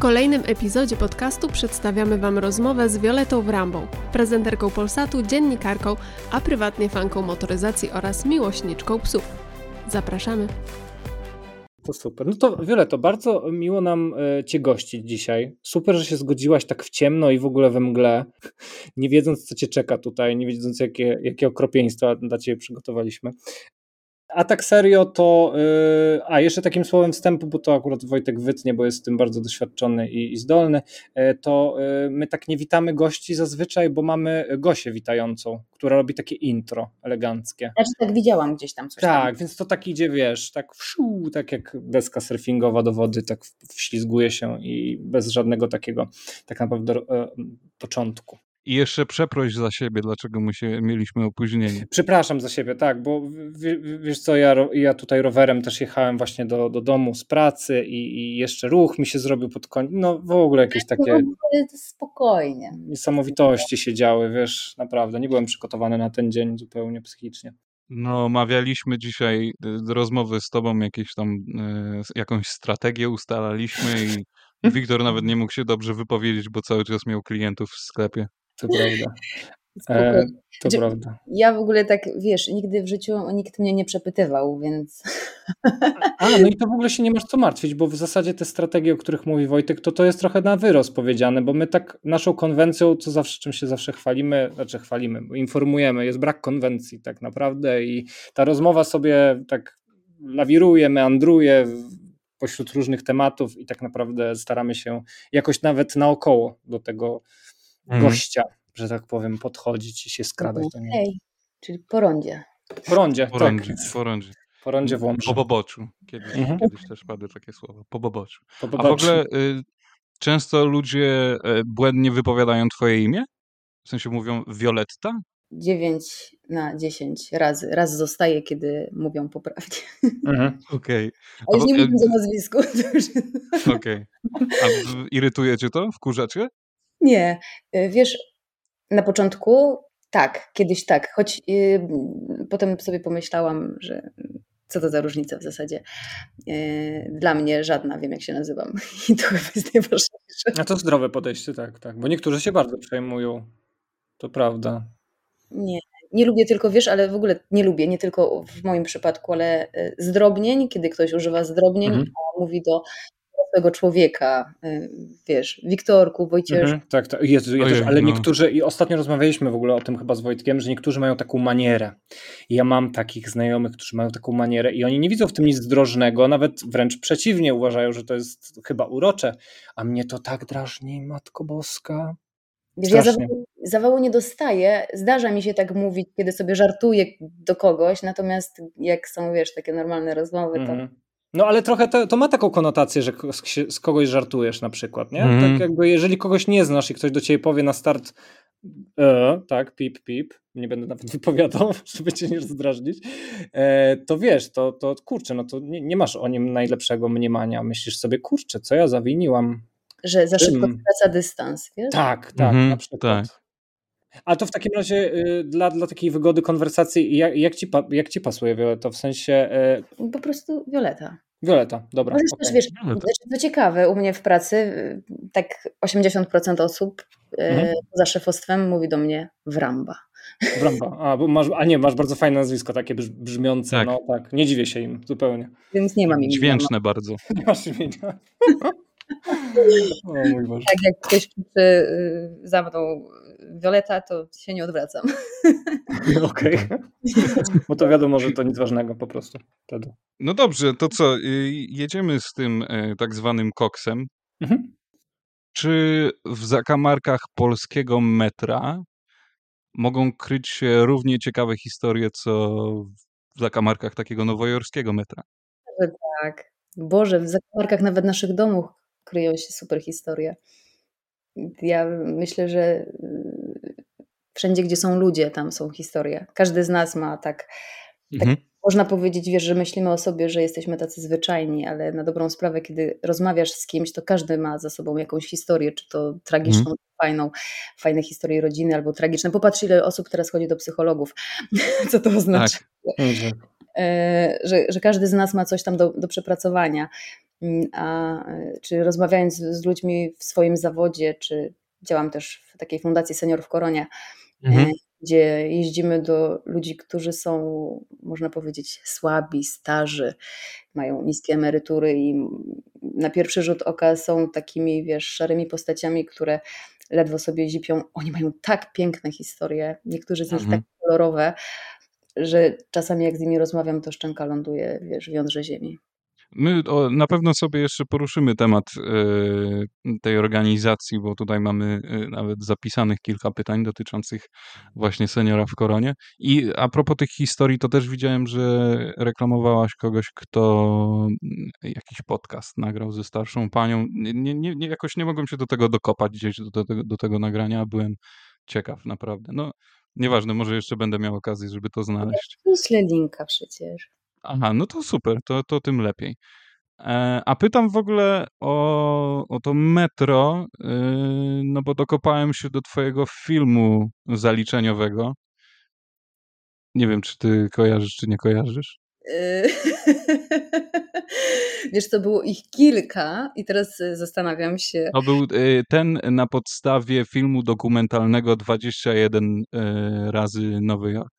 W kolejnym epizodzie podcastu przedstawiamy Wam rozmowę z Wioletą Wrambą, prezenterką Polsatu, dziennikarką, a prywatnie fanką motoryzacji oraz miłośniczką psów. Zapraszamy! To super. No to Wioleto, bardzo miło nam Cię gościć dzisiaj. Super, że się zgodziłaś tak w ciemno i w ogóle we mgle, nie wiedząc co Cię czeka tutaj, nie wiedząc jakie okropieństwa dla Ciebie przygotowaliśmy. A tak serio to, jeszcze takim słowem wstępu, bo to akurat Wojtek wytnie, bo jest w tym bardzo doświadczony i zdolny, to my tak nie witamy gości zazwyczaj, bo mamy Gosię witającą, która robi takie intro eleganckie. Znaczy tak widziałam gdzieś tam coś. Tak, tam. Więc to tak idzie, wiesz, tak wszu, tak jak deska surfingowa do wody, tak wślizguje się i bez żadnego takiego tak naprawdę początku. I jeszcze przeproś za siebie, dlaczego mieliśmy opóźnienie. Przepraszam za siebie, tak, bo wiesz co, ja tutaj rowerem też jechałem właśnie do domu z pracy i jeszcze ruch mi się zrobił pod koniec, no w ogóle jakieś takie spokojnie. Niesamowitości się działy, wiesz, naprawdę, nie byłem przygotowany na ten dzień zupełnie psychicznie. No, omawialiśmy dzisiaj rozmowy z tobą, jakieś tam jakąś strategię ustalaliśmy i Wiktor nawet nie mógł się dobrze wypowiedzieć, bo cały czas miał klientów w sklepie. To prawda. To prawda. Ja w ogóle tak, wiesz, nigdy w życiu nikt mnie nie przepytywał, więc... No i to w ogóle się nie masz co martwić, bo w zasadzie te strategie, o których mówi Wojtek, to jest trochę na wyrost powiedziane, bo my tak naszą konwencją, czym się zawsze chwalimy, bo informujemy, jest brak konwencji tak naprawdę i ta rozmowa sobie tak lawiruje, meandruje pośród różnych tematów i tak naprawdę staramy się jakoś nawet naokoło do tego gościa, że tak powiem, podchodzić i się skradać do niego. Okej, czyli po rondzie. Po rondzie włączy. Po boboczu. Kiedyś też padły takie słowa. Po boboczu. A w ogóle często ludzie błędnie wypowiadają twoje imię? W sensie mówią Wioletta? 9 na 10 razy. Raz zostaje, kiedy mówią poprawnie. Okej. A już nie mówię o nazwisku. Okej. A irytuje cię to? Wkurza cię? Nie, wiesz, na początku tak, kiedyś tak, choć potem sobie pomyślałam, że co to za różnica w zasadzie. Dla mnie żadna, wiem jak się nazywam i to chyba jest najważniejsze. A to zdrowe podejście, tak, bo niektórzy się bardzo przejmują, to prawda. Nie lubię tylko, wiesz, ale w ogóle nie lubię, nie tylko w moim przypadku, ale zdrobnień, kiedy ktoś używa zdrobnień, a mówi do... tego człowieka, wiesz, Wiktorku, Wojciech. Tak. Jezu, ja też, ale niektórzy, i ostatnio rozmawialiśmy w ogóle o tym chyba z Wojtkiem, że niektórzy mają taką manierę. Ja mam takich znajomych, którzy mają taką manierę i oni nie widzą w tym nic zdrożnego, nawet wręcz przeciwnie, uważają, że to jest chyba urocze, a mnie to tak drażni, Matko Boska. Wiesz, ja zawału nie dostaję, zdarza mi się tak mówić, kiedy sobie żartuję do kogoś, natomiast jak są, wiesz, takie normalne rozmowy, to... No ale trochę to ma taką konotację, że z kogoś żartujesz na przykład, nie? Tak jakby jeżeli kogoś nie znasz i ktoś do ciebie powie na start tak, pip, pip, nie będę nawet wypowiadał, żeby cię nie rozdrażnić, to wiesz, to kurczę, no to nie masz o nim najlepszego mniemania, myślisz sobie, kurczę, co ja zawiniłam. Że za szybko wraca dystans, wiesz? Tak, na przykład. Tak. A to w takim razie dla takiej wygody konwersacji, jak ci pasuje Wioleta? W sensie... Po prostu Wioleta. Wioleta, dobra. Możesz też, wiesz, to ciekawe, u mnie w pracy tak 80% osób za szefostwem mówi do mnie Wramba. Wramba, masz bardzo fajne nazwisko, takie brzmiące, tak. No tak, nie dziwię się im zupełnie. Więc nie mam imienia. Dźwięczne bardzo. Nie masz imienia. O mój Boże. Tak jak ktoś krzyczy za mną Wioleta, to się nie odwracam. Okej. Bo to wiadomo, że to nic ważnego po prostu wtedy. No dobrze, to co? Jedziemy z tym tak zwanym koksem. Czy w zakamarkach polskiego metra mogą kryć się równie ciekawe historie, co w zakamarkach takiego nowojorskiego metra? Tak. Boże, w zakamarkach nawet naszych domów kryją się super historie. Ja myślę, że wszędzie, gdzie są ludzie, tam są historie. Każdy z nas ma tak można powiedzieć, wiesz, że myślimy o sobie, że jesteśmy tacy zwyczajni, ale na dobrą sprawę, kiedy rozmawiasz z kimś, to każdy ma za sobą jakąś historię, czy to tragiczną, fajne historie rodziny, albo tragiczne. Popatrz, ile osób teraz chodzi do psychologów. Co to oznacza? Tak. Że każdy z nas ma coś tam do przepracowania. czy rozmawiając z ludźmi w swoim zawodzie, czy działam też w takiej fundacji Senior w Koronie, gdzie jeździmy do ludzi, którzy są, można powiedzieć, słabi, starzy, mają niskie emerytury i na pierwszy rzut oka są takimi, wiesz, szarymi postaciami, które ledwo sobie zipią. Oni mają tak piękne historie, niektórzy z nich tak kolorowe, że czasami jak z nimi rozmawiam, to szczęka ląduje, wiesz, w jądrze ziemi. My na pewno sobie jeszcze poruszymy temat tej organizacji, bo tutaj mamy nawet zapisanych kilka pytań dotyczących właśnie Seniora w Koronie. I a propos tych historii, to też widziałem, że reklamowałaś kogoś, kto jakiś podcast nagrał ze starszą panią. Nie, jakoś nie mogłem się do tego dokopać gdzieś, do tego nagrania. Byłem ciekaw naprawdę. No nieważne, może jeszcze będę miał okazję, żeby to znaleźć. Myślę linka przecież. Aha, no to super, to tym lepiej. A pytam w ogóle o to metro, no bo dokopałem się do twojego filmu zaliczeniowego. Nie wiem, czy ty kojarzysz, czy nie kojarzysz? Wiesz, to było ich kilka i teraz zastanawiam się. To był ten na podstawie filmu dokumentalnego 21 razy Nowy Jork.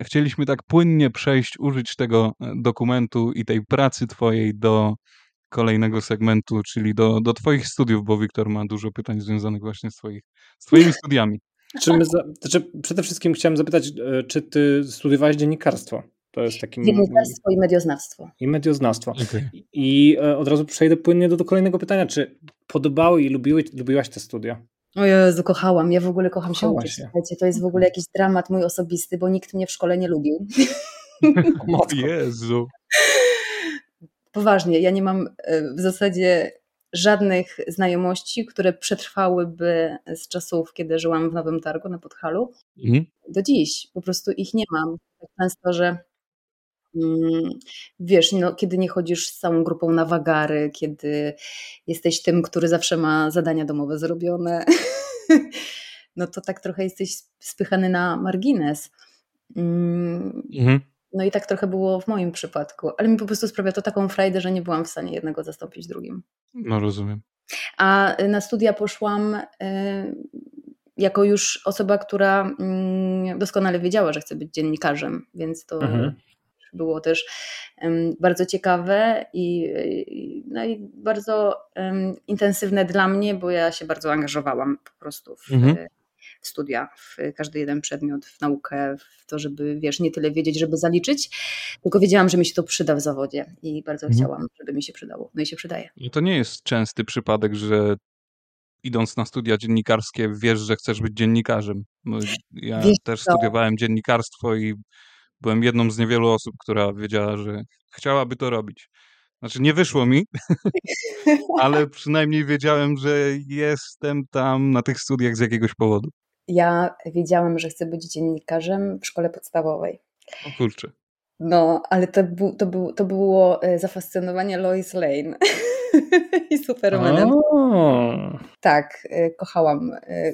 Chcieliśmy tak płynnie przejść, użyć tego dokumentu i tej pracy twojej do kolejnego segmentu, czyli do twoich studiów, bo Wiktor ma dużo pytań związanych właśnie z twoimi studiami. Przede wszystkim chciałem zapytać, czy ty studiowałeś dziennikarstwo? To jest takim... Dziennikarstwo i medioznawstwo. I medioznawstwo. Okay. I od razu przejdę płynnie do kolejnego pytania. Czy podobały i lubiłaś te studia? O Jezu, kochałam. Ja w ogóle kocham się uczyć. Słuchajcie, to jest w ogóle jakiś dramat mój osobisty, bo nikt mnie w szkole nie lubił. O Jezu. Poważnie, ja nie mam w zasadzie żadnych znajomości, które przetrwałyby z czasów, kiedy żyłam w Nowym Targu na Podhalu. Do dziś. Po prostu ich nie mam. Tak często, że wiesz, no, kiedy nie chodzisz z całą grupą na wagary, kiedy jesteś tym, który zawsze ma zadania domowe zrobione, no to tak trochę jesteś spychany na margines. No i tak trochę było w moim przypadku, ale mi po prostu sprawia to taką frajdę, że nie byłam w stanie jednego zastąpić drugim. No rozumiem. A na studia poszłam jako już osoba, która doskonale wiedziała, że chce być dziennikarzem, więc to... było też bardzo ciekawe i bardzo intensywne dla mnie, bo ja się bardzo angażowałam po prostu w studia, w każdy jeden przedmiot, w naukę, w to, żeby wiesz, nie tyle wiedzieć, żeby zaliczyć, tylko wiedziałam, że mi się to przyda w zawodzie i bardzo chciałam, żeby mi się przydało. No i się przydaje. I to nie jest częsty przypadek, że idąc na studia dziennikarskie wiesz, że chcesz być dziennikarzem. Ja wiesz też co? Studiowałem dziennikarstwo i byłem jedną z niewielu osób, która wiedziała, że chciałaby to robić. Znaczy nie wyszło mi, ale przynajmniej wiedziałem, że jestem tam na tych studiach z jakiegoś powodu. Ja wiedziałam, że chcę być dziennikarzem w szkole podstawowej. O kurczę. No, ale to było zafascynowanie Lois Lane i Supermanem. Oh. Tak,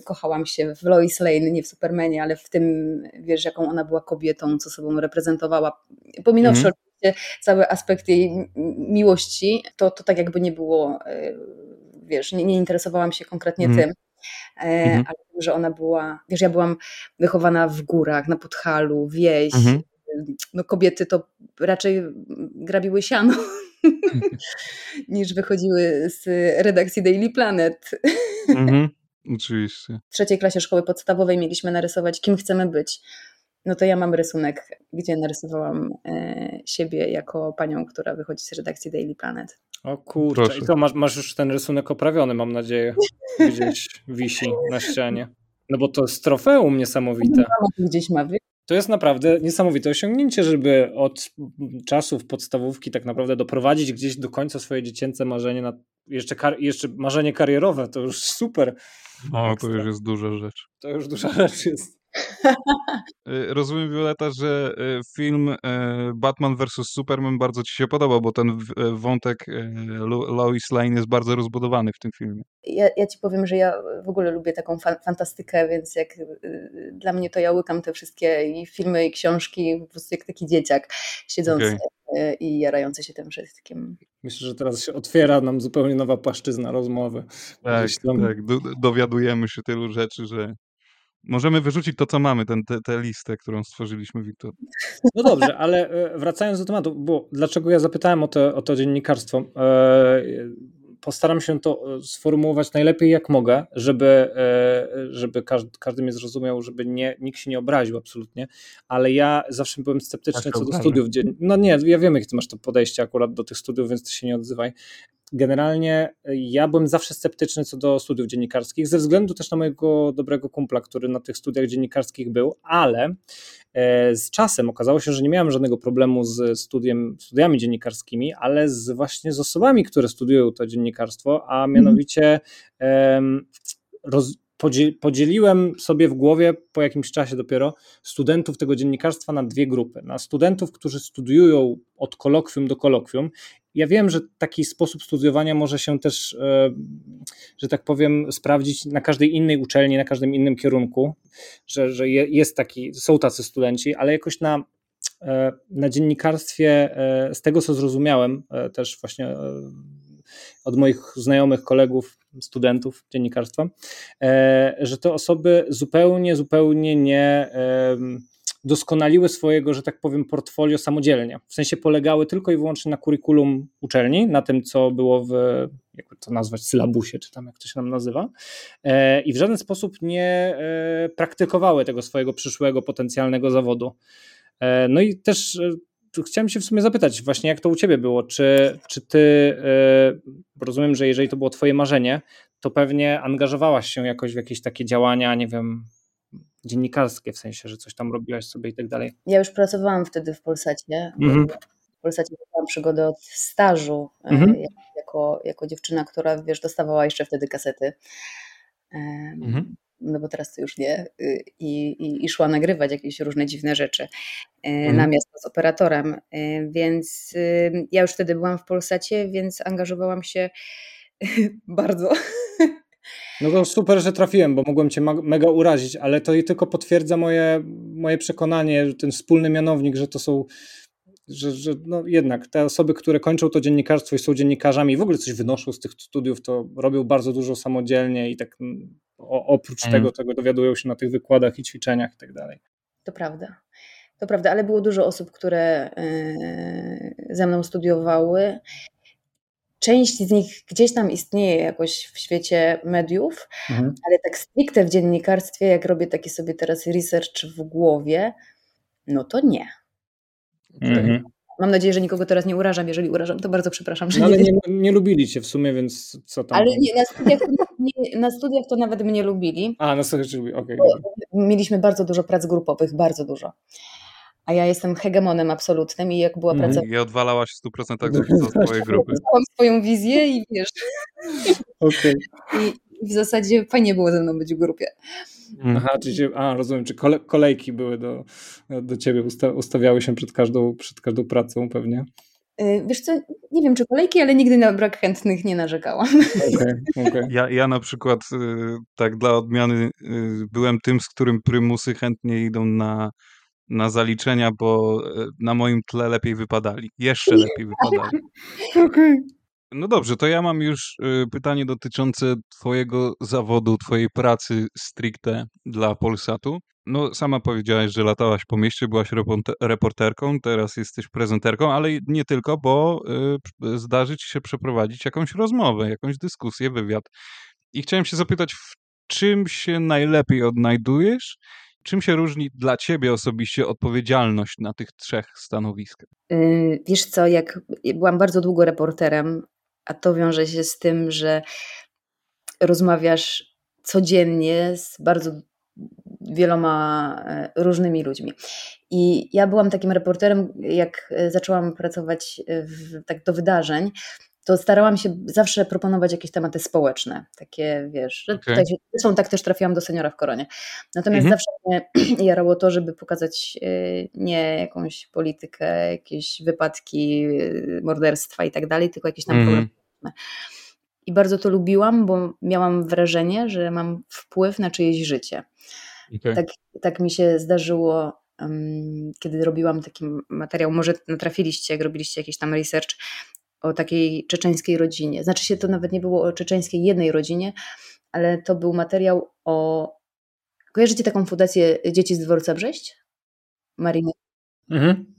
kochałam się w Lois Lane, nie w Supermanie, ale w tym, wiesz, jaką ona była kobietą, co sobą reprezentowała. Pominąwszy oczywiście cały aspekt jej miłości, to tak jakby nie było, wiesz, nie interesowałam się konkretnie tym. Ale że ona była, wiesz, ja byłam wychowana w górach, na Podhalu, wieś. No kobiety to raczej grabiły siano niż wychodziły z redakcji Daily Planet. Oczywiście. W 3. klasie szkoły podstawowej mieliśmy narysować, kim chcemy być. No to ja mam rysunek, gdzie narysowałam siebie jako panią, która wychodzi z redakcji Daily Planet. O kurczę, proszę. I to masz już ten rysunek oprawiony, mam nadzieję, gdzieś wisi na ścianie. No bo to jest trofeum niesamowite. Gdzieś ma. To jest naprawdę niesamowite osiągnięcie, żeby od czasów podstawówki tak naprawdę doprowadzić gdzieś do końca swoje dziecięce marzenie, jeszcze marzenie karierowe, to już super. O, to już jest duża rzecz. To już duża rzecz jest. Rozumiem, Wioletta, że film Batman vs. Superman bardzo ci się podobał, bo ten wątek Lois Lane jest bardzo rozbudowany w tym filmie. Ja ci powiem, że ja w ogóle lubię taką fantastykę, więc jak dla mnie to ja łykam te wszystkie i filmy, i książki, po prostu jak taki dzieciak siedzący. Okay. I jarające się tym wszystkim. Myślę, że teraz się otwiera nam zupełnie nowa płaszczyzna rozmowy. Tak. Dowiadujemy się tylu rzeczy, że możemy wyrzucić to, co mamy, tę listę, którą stworzyliśmy, Wiktor. No dobrze, ale wracając do tematu, bo dlaczego ja zapytałem o to dziennikarstwo? Postaram się to sformułować najlepiej jak mogę, żeby każdy mnie zrozumiał, żeby nikt się nie obraził absolutnie, ale ja zawsze byłem sceptyczny co do studiów. No nie, ja wiem, jak ty masz to podejście akurat do tych studiów, więc ty się nie odzywaj. Generalnie ja byłem zawsze sceptyczny co do studiów dziennikarskich, ze względu też na mojego dobrego kumpla, który na tych studiach dziennikarskich był, ale z czasem okazało się, że nie miałem żadnego problemu z studiami dziennikarskimi, ale właśnie z osobami, które studiują to dziennikarstwo, a mianowicie podzieliłem sobie w głowie po jakimś czasie dopiero studentów tego dziennikarstwa na dwie grupy. Na studentów, którzy studiują od kolokwium do kolokwium. Ja wiem, że taki sposób studiowania może się też, że tak powiem, sprawdzić na każdej innej uczelni, na każdym innym kierunku, że są tacy studenci, ale jakoś na dziennikarstwie, z tego co zrozumiałem też właśnie od moich znajomych, kolegów, studentów dziennikarstwa, że te osoby zupełnie nie doskonaliły swojego, że tak powiem, portfolio samodzielnie. W sensie polegały tylko i wyłącznie na kurikulum uczelni, na tym, co było w, jakby to nazwać, sylabusie, czy tam jak to się nam nazywa, i w żaden sposób nie praktykowały tego swojego przyszłego, potencjalnego zawodu. No i też chciałem się w sumie zapytać właśnie, jak to u ciebie było, czy ty, rozumiem, że jeżeli to było twoje marzenie, to pewnie angażowałaś się jakoś w jakieś takie działania, nie wiem, dziennikarskie, w sensie, że coś tam robiłaś sobie i tak dalej. Ja już pracowałam wtedy w Polsacie. Mm-hmm. W Polsacie miałam przygodę od stażu, mm-hmm. jako dziewczyna, która, wiesz, dostawała jeszcze wtedy kasety. No bo teraz to już nie, i szła nagrywać jakieś różne dziwne rzeczy na miasto z operatorem, więc ja już wtedy byłam w Polsacie, więc angażowałam się bardzo. No to super, że trafiłem, bo mogłem cię mega urazić, ale to i tylko potwierdza moje przekonanie, ten wspólny mianownik, że to są, że no jednak te osoby, które kończą to dziennikarstwo i są dziennikarzami i w ogóle coś wynoszą z tych studiów, to robią bardzo dużo samodzielnie i tak oprócz tego dowiadują się na tych wykładach i ćwiczeniach i tak dalej. To prawda, ale było dużo osób, które ze mną studiowały. Część z nich gdzieś tam istnieje jakoś w świecie mediów, ale tak stricte w dziennikarstwie, jak robię taki sobie teraz research w głowie, no to nie. Mhm. Mam nadzieję, że nikogo teraz nie urażam. Jeżeli urażam, to bardzo przepraszam. Że no, ale nie lubili cię w sumie, więc co tam? Ale nie, na studiach to nawet mnie lubili. A, na studiach cię lubili, okej. Okay. Mieliśmy bardzo dużo prac grupowych, bardzo dużo. A ja jestem hegemonem absolutnym i jak była praca... I odwalałaś w 100% do swojej grupy. Mam swoją wizję i wiesz... Okay. I w zasadzie fajnie było ze mną być w grupie. Aha, rozumiem, czy kolejki były do ciebie, ustawiały się przed każdą pracą pewnie? Wiesz co, nie wiem czy kolejki, ale nigdy na brak chętnych nie narzekałam. Okay. Ja na przykład tak dla odmiany byłem tym, z którym prymusy chętnie idą na zaliczenia, bo na moim tle lepiej wypadali. Jeszcze lepiej wypadali. Okay. No dobrze, to ja mam już pytanie dotyczące twojego zawodu, twojej pracy stricte dla Polsatu. No sama powiedziałaś, że latałaś po mieście, byłaś reporterką, teraz jesteś prezenterką, ale nie tylko, bo zdarzy ci się przeprowadzić jakąś rozmowę, jakąś dyskusję, wywiad. I chciałem się zapytać, w czym się najlepiej odnajdujesz? Czym się różni dla ciebie osobiście odpowiedzialność na tych trzech stanowiskach? Wiesz co, jak byłam bardzo długo reporterem, a to wiąże się z tym, że rozmawiasz codziennie z bardzo wieloma różnymi ludźmi. I ja byłam takim reporterem, jak zaczęłam pracować tak do wydarzeń, to starałam się zawsze proponować jakieś tematy społeczne, takie, wiesz, okay. Zresztą tak też trafiłam do Seniora w Koronie. Natomiast zawsze mnie jarało to, żeby pokazać nie jakąś politykę, jakieś wypadki, morderstwa i tak dalej, tylko jakieś tam problemy. I bardzo to lubiłam, bo miałam wrażenie, że mam wpływ na czyjeś życie. Okay. Tak mi się zdarzyło, kiedy robiłam taki materiał, może natrafiliście, jak robiliście jakiś tam research o takiej czeczeńskiej rodzinie. Znaczy się to nawet nie było o czeczeńskiej jednej rodzinie, ale to był materiał o... Kojarzycie taką fundację Dzieci z Dworca Brześć? Marina. Mhm.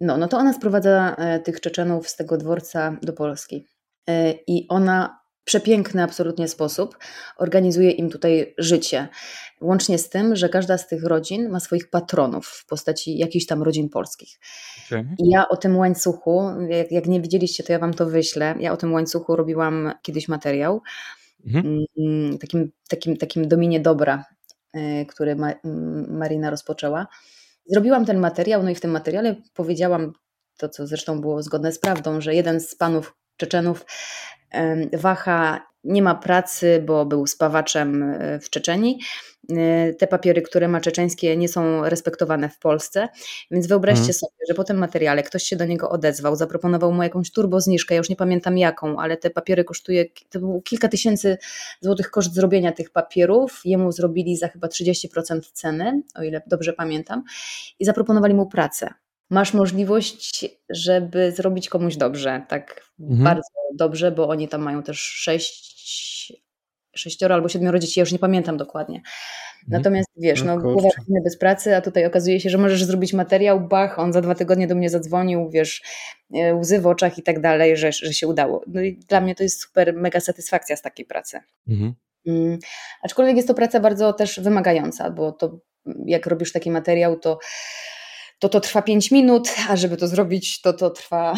No to ona sprowadza tych Czeczenów z tego dworca do Polski. I ona w przepiękny absolutnie sposób organizuje im tutaj życie. Łącznie z tym, że każda z tych rodzin ma swoich patronów w postaci jakichś tam rodzin polskich. I ja o tym łańcuchu, jak nie widzieliście, to ja wam to wyślę. Ja o tym łańcuchu robiłam kiedyś materiał. Takim dominie dobra, który Marina rozpoczęła. Zrobiłam ten materiał, no i w tym materiale powiedziałam to, co zresztą było zgodne z prawdą, że jeden z panów Czeczenów waha, nie ma pracy, bo był spawaczem w Czeczenii. Te papiery, które ma czeczeńskie, nie są respektowane w Polsce, więc wyobraźcie sobie, że po tym materiale ktoś się do niego odezwał, zaproponował mu jakąś turbozniżkę, ja już nie pamiętam jaką, ale te papiery kosztuje, to było kilka tysięcy złotych koszt zrobienia tych papierów, jemu zrobili za chyba 30% ceny, o ile dobrze pamiętam, i zaproponowali mu pracę. Masz możliwość, żeby zrobić komuś dobrze, tak bardzo dobrze, bo oni tam mają też 6 albo 7 dzieci, ja już nie pamiętam dokładnie. Natomiast wiesz, głowa bez pracy, a tutaj okazuje się, że możesz zrobić materiał, bach, on za 2 tygodnie do mnie zadzwonił, wiesz, łzy w oczach i tak dalej, że się udało. No i dla mnie to jest super, mega satysfakcja z takiej pracy. Aczkolwiek jest to praca bardzo też wymagająca, bo to jak robisz taki materiał, to trwa 5 minut, a żeby to zrobić, to trwa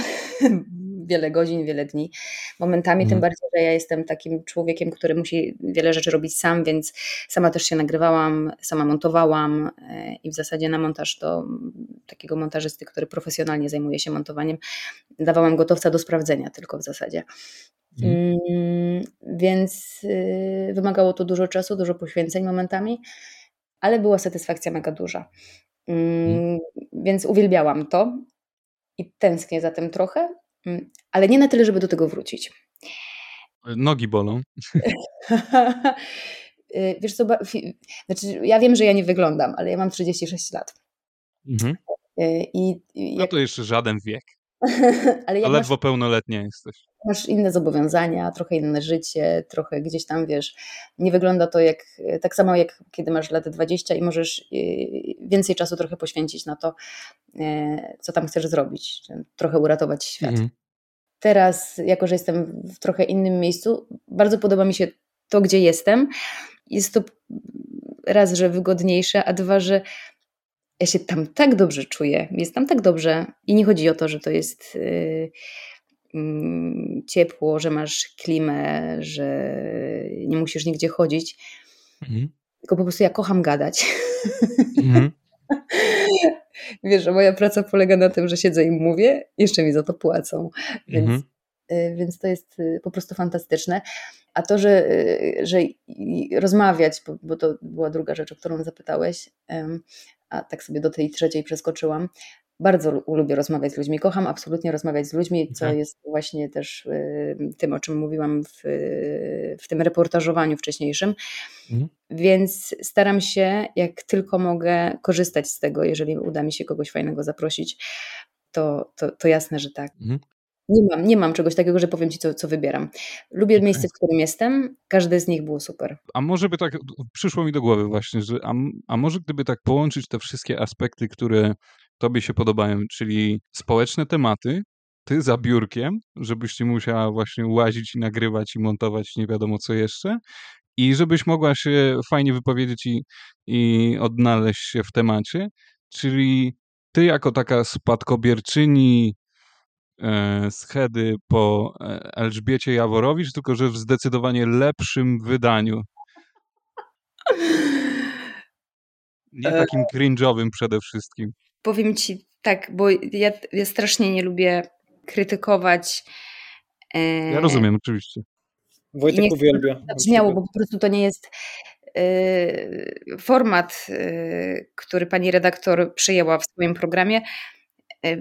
wiele godzin, wiele dni. Momentami, tym bardziej, że ja jestem takim człowiekiem, który musi wiele rzeczy robić sam, więc sama też się nagrywałam, sama montowałam i w zasadzie na montaż do takiego montażysty, który profesjonalnie zajmuje się montowaniem, dawałam gotowca do sprawdzenia tylko w zasadzie. Więc wymagało to dużo czasu, dużo poświęceń momentami, ale była satysfakcja mega duża. Więc uwielbiałam to i tęsknię za tym trochę, ale nie na tyle, żeby do tego wrócić. Nogi bolą. Wiesz co, znaczy ja wiem, że ja nie wyglądam, ale ja mam 36 lat. No to jeszcze żaden wiek. Ale jak ledwo pełnoletnia jesteś. Masz inne zobowiązania, trochę inne życie, trochę gdzieś tam, wiesz, nie wygląda to jak tak samo jak kiedy masz lat 20 i możesz więcej czasu trochę poświęcić na to, co tam chcesz zrobić, trochę uratować świat. Teraz, jako że jestem w trochę innym miejscu, bardzo podoba mi się to, gdzie jestem. Jest to raz, że wygodniejsze, a dwa, że ja się tam tak dobrze czuję, jest tam tak dobrze i nie chodzi o to, że to jest ciepło, że masz klimę, że nie musisz nigdzie chodzić, tylko po prostu ja kocham gadać. Wiesz, że moja praca polega na tym, że siedzę i mówię, jeszcze mi za to płacą, więc to jest po prostu fantastyczne. A to, że rozmawiać, bo to była druga rzecz, o którą zapytałeś, a tak sobie do tej trzeciej przeskoczyłam. Bardzo lubię rozmawiać z ludźmi, kocham absolutnie rozmawiać z ludźmi, co jest właśnie też tym, o czym mówiłam w tym reportażowaniu wcześniejszym, więc staram się, jak tylko mogę, korzystać z tego, jeżeli uda mi się kogoś fajnego zaprosić, to jasne, że tak. Nie mam czegoś takiego, że powiem ci, co wybieram. Lubię miejsce, w którym jestem, każde z nich było super. A może by tak, przyszło mi do głowy właśnie, że a może gdyby tak połączyć te wszystkie aspekty, które tobie się podobają, czyli społeczne tematy, ty za biurkiem, żebyś nie musiała właśnie łazić i nagrywać i montować nie wiadomo co jeszcze i żebyś mogła się fajnie wypowiedzieć i odnaleźć się w temacie, czyli ty jako taka spadkobierczyni schedy po Elżbiecie Jaworowicz, tylko że w zdecydowanie lepszym wydaniu. Nie takim cringe'owym przede wszystkim. Powiem ci tak, bo ja strasznie nie lubię krytykować Ja rozumiem, oczywiście. Wojtek uwielbia. Zabrzmiało, bo po prostu to nie jest format, który pani redaktor przyjęła w swoim programie.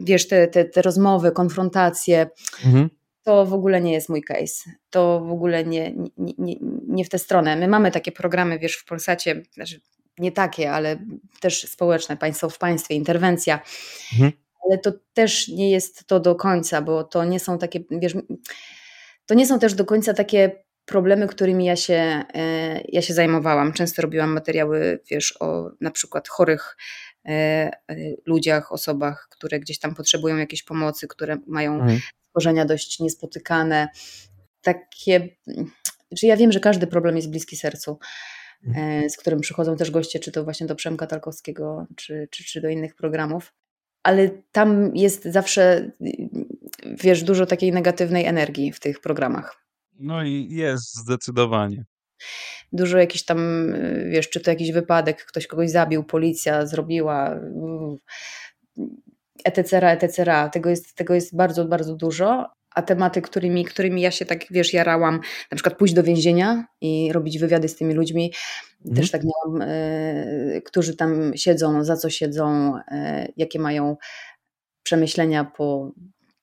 Wiesz, te rozmowy, konfrontacje, to w ogóle nie jest mój case. To w ogóle nie w tę stronę. My mamy takie programy, wiesz, w Polsacie, znaczy nie takie, ale też społeczne, państwo w państwie, interwencja. Ale to też nie jest to do końca, bo to nie są takie, wiesz, to nie są też do końca takie problemy, którymi ja się zajmowałam. Często robiłam materiały, wiesz, o na przykład chorych ludziach, osobach, które gdzieś tam potrzebują jakiejś pomocy, które mają schorzenia dość niespotykane. Takie, znaczy ja wiem, że każdy problem jest bliski sercu, z którym przychodzą też goście, czy to właśnie do Przemka Talkowskiego, czy do innych programów. Ale tam jest zawsze, wiesz, dużo takiej negatywnej energii w tych programach. No i jest zdecydowanie. Dużo jakichś tam, wiesz, czy to jakiś wypadek, ktoś kogoś zabił, policja zrobiła, etc. Tego jest bardzo, bardzo dużo, a tematy, którymi ja się tak, wiesz, jarałam, na przykład pójść do więzienia i robić wywiady z tymi ludźmi, też tak miałam, którzy tam siedzą, za co siedzą, jakie mają przemyślenia po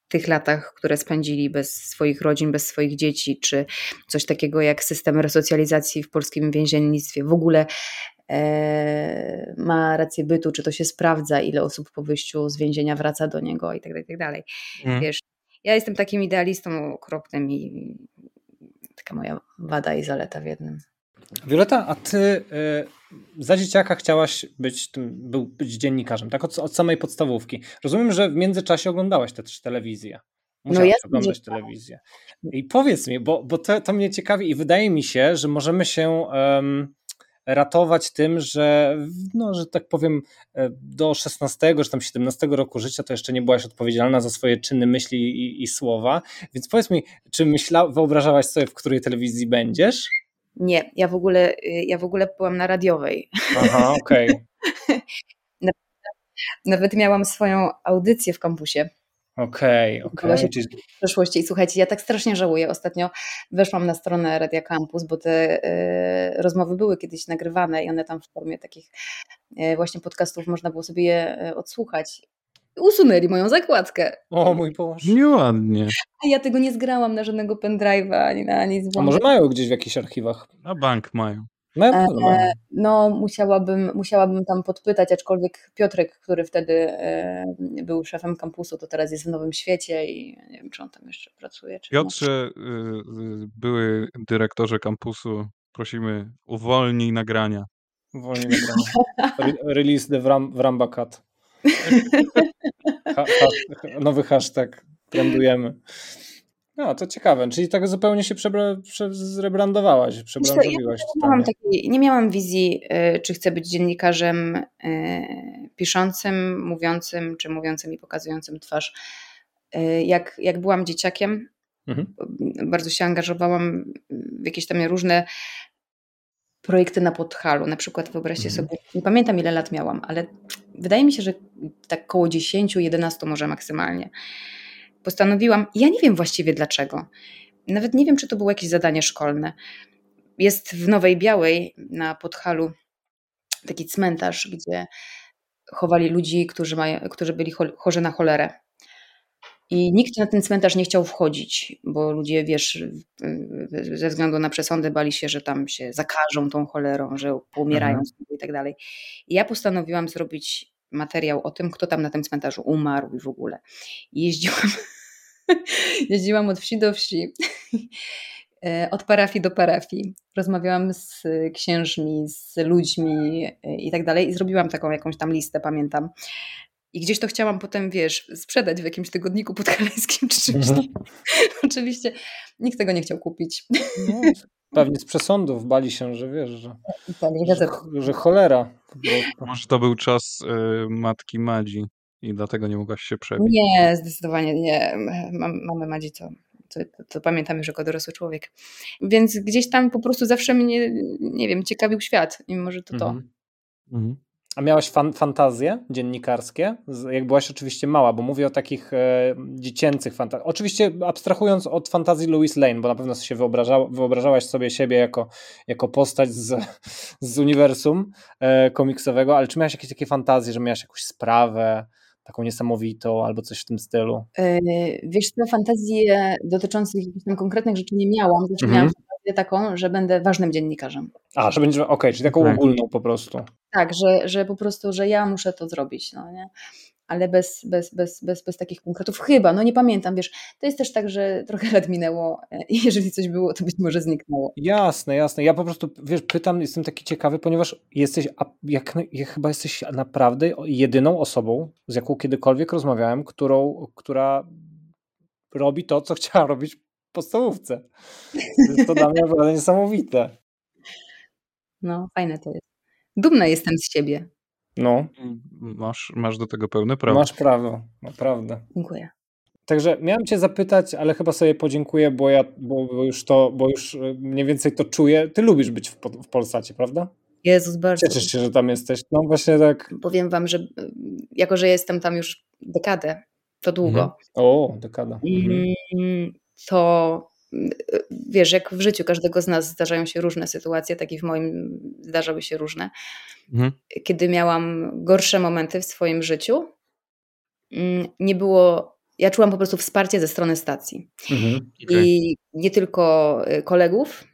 tych latach, które spędzili bez swoich rodzin, bez swoich dzieci, czy coś takiego jak system resocjalizacji w polskim więziennictwie w ogóle ma rację bytu, czy to się sprawdza, ile osób po wyjściu z więzienia wraca do niego i tak dalej. Wiesz, ja jestem takim idealistą okropnym i taka moja wada i zaleta w jednym. Wioletta, a ty za dzieciaka chciałaś być dziennikarzem, tak? Od samej podstawówki. Rozumiem, że w międzyczasie oglądałaś też telewizję. Musiałaś oglądać telewizję. I powiedz mi, bo to mnie ciekawi i wydaje mi się, że możemy się ratować tym, że tak powiem do 16 czy tam 17 roku życia to jeszcze nie byłaś odpowiedzialna za swoje czyny, myśli i słowa. Więc powiedz mi, czy wyobrażałaś sobie, w której telewizji będziesz? Nie, ja w ogóle byłam na radiowej. Aha, okej. Okay. Nawet miałam swoją audycję w kampusie. Okej. W przeszłości. I słuchajcie, ja tak strasznie żałuję. Ostatnio weszłam na stronę Radia Campus, bo te rozmowy były kiedyś nagrywane i one tam w formie takich właśnie podcastów można było sobie je odsłuchać. Usunęli moją zakładkę. O mój Boże. Nieładnie. A ja tego nie zgrałam na żadnego pendrive'a, ani na nic. A może mają gdzieś w jakichś archiwach? Na bank mają. No musiałabym tam podpytać, aczkolwiek Piotrek, który wtedy był szefem kampusu, to teraz jest w Nowym Świecie i nie wiem, czy on tam jeszcze pracuje. Czy Piotrze, były dyrektorze kampusu, prosimy, uwolnij nagrania. Uwolnij nagrania. Release the Wramba Cut. Nowy hashtag trendujemy. No, to ciekawe, czyli tak zupełnie się zrebrandowałaś, przebrandowiłaś. Nie miałam wizji, czy chcę być dziennikarzem piszącym, mówiącym, czy mówiącym i pokazującym twarz. Jak byłam dzieciakiem, bardzo się angażowałam w jakieś tam różne projekty na Podhalu, na przykład wyobraźcie sobie, nie pamiętam ile lat miałam, ale wydaje mi się, że tak koło 10, 11 może maksymalnie. Postanowiłam, ja nie wiem właściwie dlaczego, nawet nie wiem, czy to było jakieś zadanie szkolne. Jest w Nowej Białej na Podhalu taki cmentarz, gdzie chowali ludzi, którzy byli chorzy na cholerę. I nikt na ten cmentarz nie chciał wchodzić, bo ludzie, wiesz, ze względu na przesądy bali się, że tam się zakażą tą cholerą, że poumierają i tak dalej. I ja postanowiłam zrobić materiał o tym, kto tam na tym cmentarzu umarł i w ogóle. I jeździłam od wsi do wsi, od parafii do parafii. Rozmawiałam z księżmi, z ludźmi i tak dalej. I zrobiłam taką jakąś tam listę, pamiętam. I gdzieś to chciałam potem, wiesz, sprzedać w jakimś tygodniku podhalańskim czy czymś. Oczywiście nikt tego nie chciał kupić. No, pewnie z przesądów bali się, że wiesz, że cholera. Bo... Może to był czas matki Madzi i dlatego nie mogłaś się przebić. Nie, zdecydowanie nie. Mamy Madzi to pamiętam już jako dorosły człowiek. Więc gdzieś tam po prostu zawsze mnie, nie wiem, ciekawił świat i może to. A miałaś fantazje dziennikarskie, jak byłaś oczywiście mała, bo mówię o takich dziecięcych fantazjach. Oczywiście abstrahując od fantazji Lois Lane, bo na pewno się wyobrażałaś sobie siebie jako postać z uniwersum komiksowego, ale czy miałaś jakieś takie fantazje, że miałaś jakąś sprawę taką niesamowitą albo coś w tym stylu? Wiesz co, fantazje dotyczących jakichś tam konkretnych rzeczy nie miałam, zresztą miałam fantazję taką, że będę ważnym dziennikarzem. A, że będziesz, okej, czyli taką ogólną po prostu. Tak, że po prostu, że ja muszę to zrobić, no nie? Ale bez takich konkretów chyba, no nie pamiętam, wiesz, to jest też tak, że trochę lat minęło i jeżeli coś było, to być może zniknęło. Jasne, ja po prostu, wiesz, pytam, jestem taki ciekawy, ponieważ jesteś, chyba jesteś naprawdę jedyną osobą, z jaką kiedykolwiek rozmawiałem, która robi to, co chciała robić w podstawówce. Jest to dla mnie naprawdę niesamowite. No, fajne to jest. Dumna jestem z siebie. No. Masz do tego pełne prawo. Masz prawo, naprawdę. Dziękuję. Także miałem cię zapytać, ale chyba sobie podziękuję, bo już mniej więcej to czuję. Ty lubisz być w Polsacie, prawda? Jezus, bardzo. Cieszysz się, że tam jesteś. No właśnie tak. Powiem wam, że jako, że jestem tam już dekadę, to długo. Mhm. O, dekada. To wiesz, jak w życiu każdego z nas zdarzają się różne sytuacje, tak i w moim zdarzały się różne. Kiedy miałam gorsze momenty w swoim życiu, nie było, ja czułam po prostu wsparcie ze strony stacji. I nie tylko kolegów,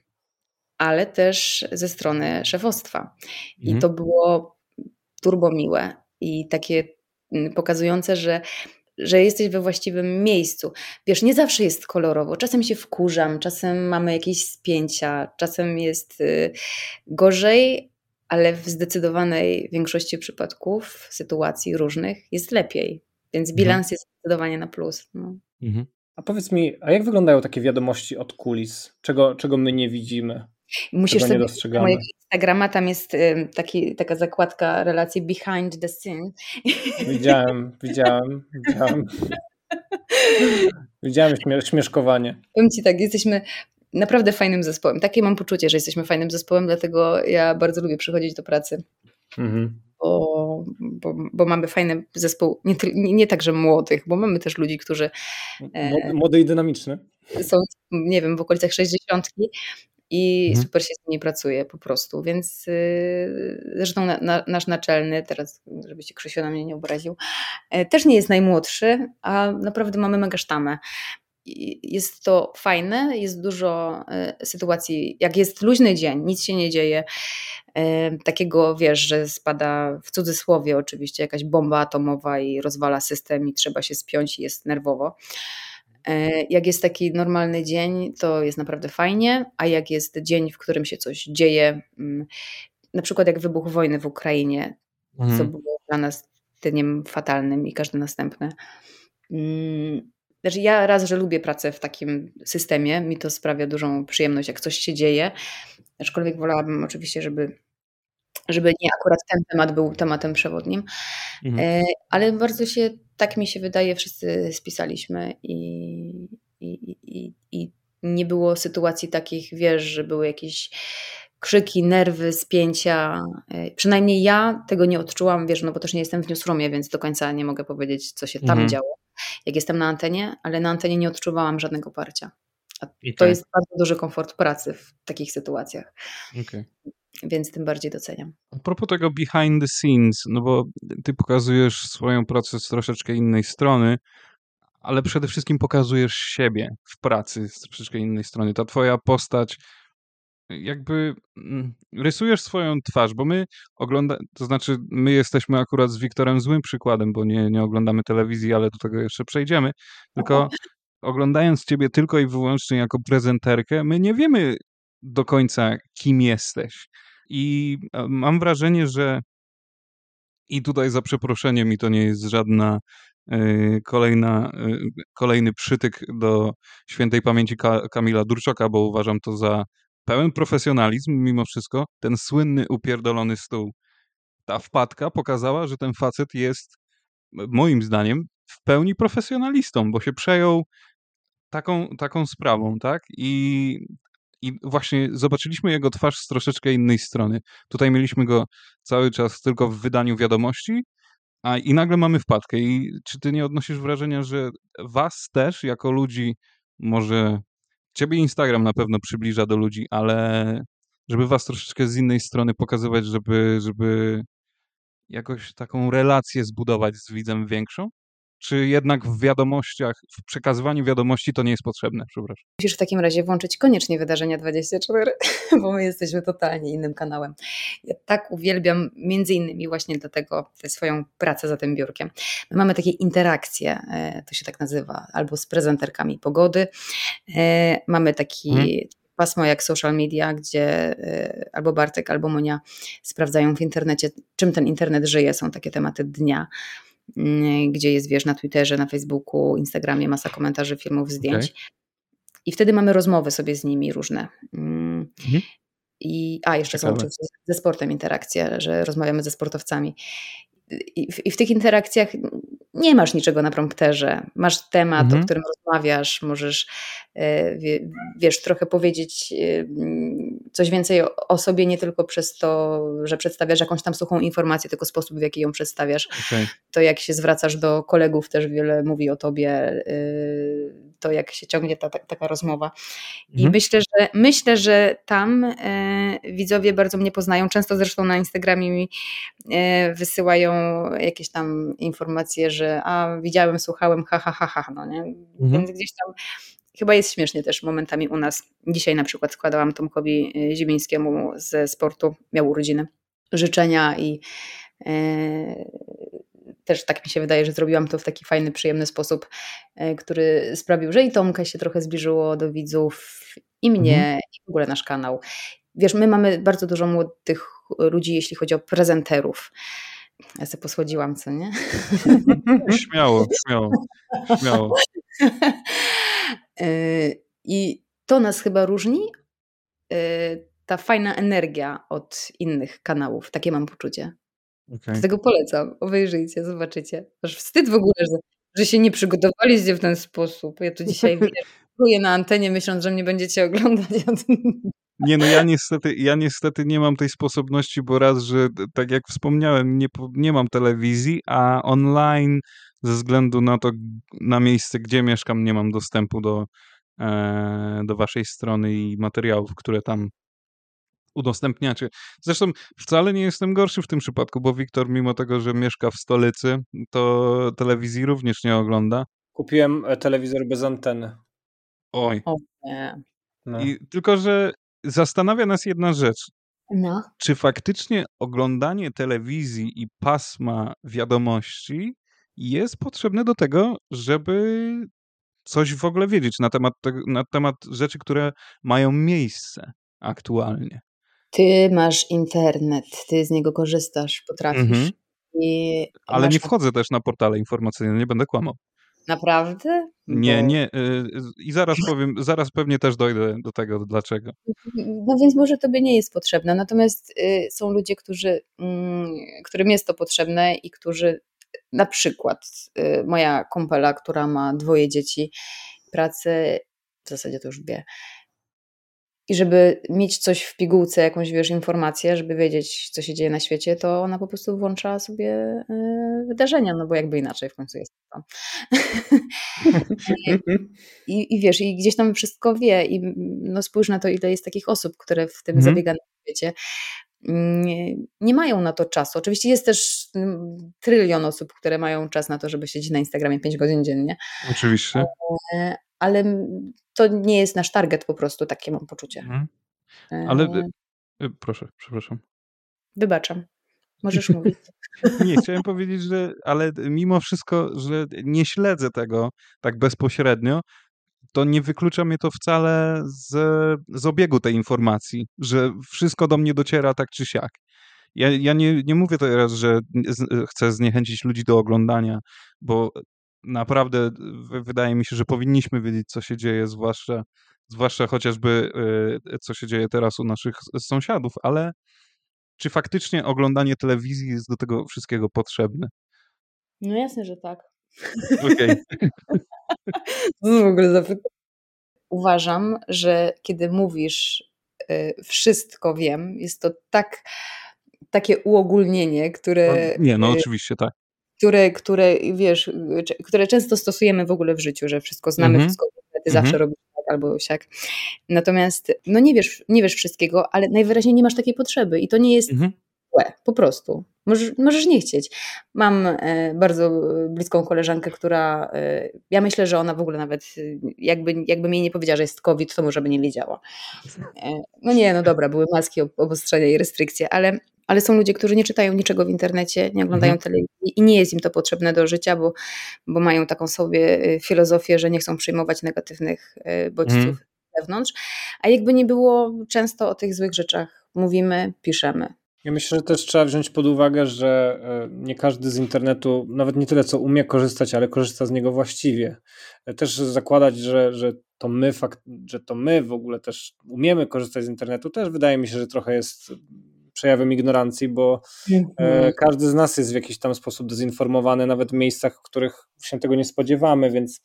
ale też ze strony szefostwa. I to było turbo miłe i takie pokazujące, że jesteś we właściwym miejscu. Wiesz, nie zawsze jest kolorowo. Czasem się wkurzam, czasem mamy jakieś spięcia, czasem jest gorzej, ale w zdecydowanej większości przypadków, sytuacji różnych jest lepiej. Więc bilans jest zdecydowanie na plus. No. A powiedz mi, a jak wyglądają takie wiadomości od kulis? Czego my nie widzimy? Musisz sobie na mojego Instagrama, tam jest taka zakładka relacji behind the scene. Widziałem. Widziałem śmieszkowanie. Powiem ci tak, jesteśmy naprawdę fajnym zespołem. Takie mam poczucie, że jesteśmy fajnym zespołem, dlatego ja bardzo lubię przychodzić do pracy. Bo mamy fajny zespół, nie także młodych, bo mamy też ludzi, którzy... Młody i dynamiczny. Są, nie wiem, w okolicach 60-tki. I super się z nimi pracuje po prostu, więc zresztą nasz naczelny, teraz żeby się Krzysiu na mnie nie obraził, też nie jest najmłodszy, a naprawdę mamy mega sztamę. I jest to fajne, jest dużo sytuacji, jak jest luźny dzień, nic się nie dzieje, takiego wiesz, że spada w cudzysłowie oczywiście jakaś bomba atomowa i rozwala system i trzeba się spiąć i jest nerwowo. Jak jest taki normalny dzień, to jest naprawdę fajnie, a jak jest dzień, w którym się coś dzieje, na przykład jak wybuch wojny w Ukrainie, co było dla nas dniem fatalnym i każdy następny. Znaczy ja raz, że lubię pracę w takim systemie, mi to sprawia dużą przyjemność, jak coś się dzieje, aczkolwiek wolałabym oczywiście, żeby nie akurat ten temat był tematem przewodnim, ale bardzo się, tak mi się wydaje, wszyscy spisaliśmy i nie było sytuacji takich, wiesz, że były jakieś krzyki, nerwy, spięcia, przynajmniej ja tego nie odczułam, wiesz, no bo też nie jestem w newsroomie, więc do końca nie mogę powiedzieć, co się tam działo, jak jestem na antenie, ale na antenie nie odczuwałam żadnego parcia, a to jest bardzo duży komfort pracy w takich sytuacjach. Więc tym bardziej doceniam. A propos tego behind the scenes, no bo ty pokazujesz swoją pracę z troszeczkę innej strony, ale przede wszystkim pokazujesz siebie w pracy z troszeczkę innej strony. Ta twoja postać, jakby rysujesz swoją twarz, bo my oglądamy, to znaczy my jesteśmy akurat z Wiktorem złym przykładem, bo nie oglądamy telewizji, ale do tego jeszcze przejdziemy, tylko oglądając ciebie tylko i wyłącznie jako prezenterkę, my nie wiemy do końca, kim jesteś. I mam wrażenie, że i tutaj za przeproszeniem, i to nie jest żadna kolejny przytyk do świętej pamięci Kamila Durczoka, bo uważam to za pełen profesjonalizm mimo wszystko. Ten słynny upierdolony stół. Ta wpadka pokazała, że ten facet jest moim zdaniem w pełni profesjonalistą, bo się przejął taką sprawą, tak? I I właśnie zobaczyliśmy jego twarz z troszeczkę innej strony. Tutaj mieliśmy go cały czas tylko w wydaniu wiadomości, a i nagle mamy wpadkę. I czy ty nie odnosisz wrażenia, że was też jako ludzi, może ciebie Instagram na pewno przybliża do ludzi, ale żeby was troszeczkę z innej strony pokazywać, żeby jakoś taką relację zbudować z widzem większą? Czy jednak w wiadomościach, w przekazywaniu wiadomości to nie jest potrzebne? Przepraszam. Musisz w takim razie włączyć koniecznie wydarzenia 24, bo my jesteśmy totalnie innym kanałem. Ja tak uwielbiam między innymi właśnie dlatego swoją pracę za tym biurkiem. My mamy takie interakcje, to się tak nazywa, albo z prezenterkami pogody. Mamy taki... pasmo jak social media, gdzie albo Bartek, albo Monia sprawdzają w internecie, czym ten internet żyje. Są takie tematy dnia, gdzie jest, wiesz, na Twitterze, na Facebooku, Instagramie masa komentarzy, filmów, zdjęć. Okay. I wtedy mamy rozmowy sobie z nimi różne. A jeszcze ciekawe. Są oczywiście ze sportem interakcje, że rozmawiamy ze sportowcami. I w tych interakcjach nie masz niczego na prompterze. Masz temat, o którym rozmawiasz, możesz wiesz, trochę powiedzieć coś więcej o sobie, nie tylko przez to, że przedstawiasz jakąś tam suchą informację, tylko sposób, w jaki ją przedstawiasz. Okay. To jak się zwracasz do kolegów, też wiele mówi o tobie, to jak się ciągnie taka rozmowa. I myślę, że tam widzowie bardzo mnie poznają. Często zresztą na Instagramie mi wysyłają jakieś tam informacje, że widziałem, słuchałem, no nie? Więc gdzieś tam chyba jest śmiesznie też momentami u nas. Dzisiaj na przykład składałam Tomkowi Ziemińskiemu ze sportu, miał urodziny, życzenia i też tak mi się wydaje, że zrobiłam to w taki fajny, przyjemny sposób, który sprawił, że i Tomka się trochę zbliżyło do widzów i mnie, i w ogóle nasz kanał. Wiesz, my mamy bardzo dużo młodych ludzi, jeśli chodzi o prezenterów. Ja sobie posłodziłam, co nie? Śmiało. I to nas chyba różni, ta fajna energia od innych kanałów. Takie mam poczucie. Okay. Dlatego polecam, obejrzyjcie, zobaczycie. Aż wstyd w ogóle, że się nie przygotowaliście w ten sposób. Ja tu dzisiaj wieruję na antenie, myśląc, że mnie będziecie oglądać. Nie, no ja niestety nie mam tej sposobności, bo raz, że tak jak wspomniałem, nie mam telewizji, a online ze względu na to, na miejsce, gdzie mieszkam, nie mam dostępu do waszej strony i materiałów, które tam udostępniacie. Zresztą wcale nie jestem gorszy w tym przypadku, bo Wiktor, mimo tego, że mieszka w stolicy, to telewizji również nie ogląda. Kupiłem telewizor bez anteny. Oj. No. I tylko, że zastanawia nas jedna rzecz. No. Czy faktycznie oglądanie telewizji i pasma wiadomości jest potrzebne do tego, żeby coś w ogóle wiedzieć na temat rzeczy, które mają miejsce aktualnie? Ty masz internet, ty z niego korzystasz, potrafisz. Ale nie wchodzę też na portale informacyjne, nie będę kłamał. Naprawdę? Nie. I zaraz powiem, zaraz pewnie też dojdę do tego, dlaczego. No więc może tobie nie jest potrzebne, natomiast są ludzie, którym jest to potrzebne i którzy, na przykład moja kumpela, która ma 2 dzieci, pracę, w zasadzie to już wie, i żeby mieć coś w pigułce, jakąś, wiesz, informację, żeby wiedzieć, co się dzieje na świecie, to ona po prostu włącza sobie wydarzenia, no bo jakby inaczej w końcu jest tam. I wiesz, i gdzieś tam wszystko wie i no spójrz na to, ile jest takich osób, które w tym zabieganym świecie nie mają na to czasu. Oczywiście jest też trylion osób, które mają czas na to, żeby siedzieć na Instagramie 5 godzin dziennie. Oczywiście. Ale to nie jest nasz target po prostu, takie mam poczucie. Ale proszę, przepraszam. Wybaczam. Możesz mówić. Nie, chciałem powiedzieć, że ale mimo wszystko, że nie śledzę tego tak bezpośrednio, to nie wyklucza mnie to wcale z obiegu tej informacji, że wszystko do mnie dociera tak czy siak. Ja nie mówię teraz, że chcę zniechęcić ludzi do oglądania, bo naprawdę wydaje mi się, że powinniśmy wiedzieć, co się dzieje, zwłaszcza chociażby co się dzieje teraz u naszych sąsiadów, ale czy faktycznie oglądanie telewizji jest do tego wszystkiego potrzebne? No jasne, że tak. Okej. Okay. To w ogóle zapytanie. uważam, że kiedy mówisz wszystko wiem, jest to tak, takie uogólnienie, które... Nie, no oczywiście tak. Które często stosujemy w ogóle w życiu, że wszystko znamy, wszystko ty zawsze robisz tak albo siak. Natomiast no nie wiesz wszystkiego, ale najwyraźniej nie masz takiej potrzeby i to nie jest złe, po prostu. Możesz nie chcieć. Mam bardzo bliską koleżankę, która, ja myślę, że ona w ogóle nawet, jakby mi jej nie powiedziała, że jest COVID, to może by nie wiedziała. No nie, no dobra, były maski, obostrzenia i restrykcje, ale są ludzie, którzy nie czytają niczego w internecie, nie oglądają telewizji i nie jest im to potrzebne do życia, bo mają taką sobie filozofię, że nie chcą przyjmować negatywnych bodźców z zewnątrz. A jakby nie było, często o tych złych rzeczach mówimy, piszemy. Ja myślę, że też trzeba wziąć pod uwagę, że nie każdy z internetu, nawet nie tyle co umie korzystać, ale korzysta z niego właściwie. Też zakładać, że to my w ogóle też umiemy korzystać z internetu, też wydaje mi się, że trochę jest przejawem ignorancji, bo każdy z nas jest w jakiś tam sposób dezinformowany, nawet w miejscach, w których się tego nie spodziewamy, więc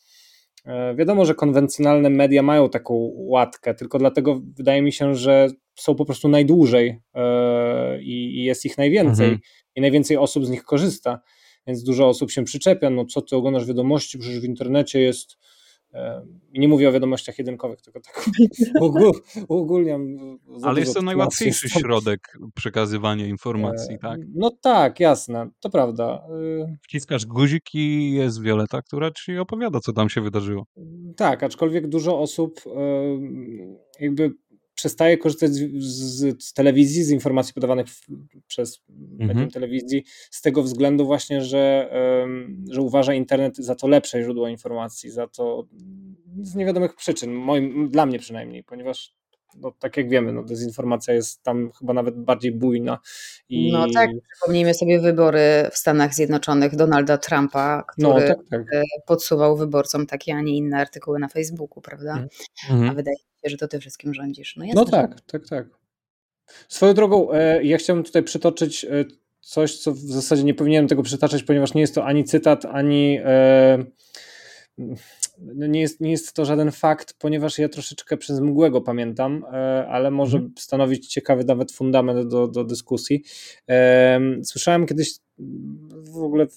wiadomo, że konwencjonalne media mają taką łatkę, tylko dlatego wydaje mi się, że są po prostu najdłużej i jest ich najwięcej i najwięcej osób z nich korzysta, więc dużo osób się przyczepia, no co ty oglądasz wiadomości, przecież w internecie jest, i nie mówię o wiadomościach jedynkowych, tylko tak uogólniam. Ale jest to najłatwiejszy środek przekazywania informacji, tak? No tak, jasne, to prawda. Wciskasz guzik i jest Wioleta, która ci opowiada, co tam się wydarzyło. Tak, aczkolwiek dużo osób jakby przestaje korzystać z telewizji, z informacji podawanych przez medium telewizji z tego względu właśnie, że uważa internet za to lepsze źródło informacji, za to z niewiadomych przyczyn, dla mnie przynajmniej, ponieważ no, tak jak wiemy, no, dezinformacja jest tam chyba nawet bardziej bujna. I... No tak, przypomnijmy sobie wybory w Stanach Zjednoczonych Donalda Trumpa, który podsuwał wyborcom takie, a nie inne artykuły na Facebooku, prawda? A wydaje mi się, że to ty wszystkim rządzisz. No tak. Swoją drogą, ja chciałbym tutaj przytoczyć coś, co w zasadzie nie powinienem tego przytaczać, ponieważ nie jest to ani cytat, ani... Nie jest to żaden fakt, ponieważ ja troszeczkę przez mgłego pamiętam, ale może stanowić ciekawy nawet fundament do dyskusji. Słyszałem kiedyś w ogóle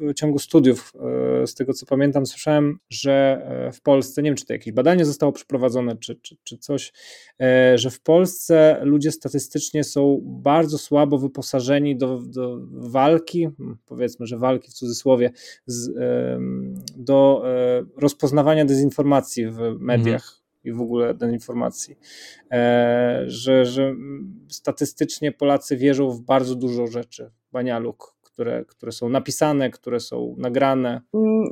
w ciągu studiów, z tego co pamiętam, słyszałem, że w Polsce, nie wiem czy to jakieś badanie zostało przeprowadzone czy coś, że w Polsce ludzie statystycznie są bardzo słabo wyposażeni do walki, powiedzmy, że walki w cudzysłowie, do rozpoznawania dezinformacji w mediach. I w ogóle do informacji, że statystycznie Polacy wierzą w bardzo dużo rzeczy, banialuk, które są napisane, które są nagrane.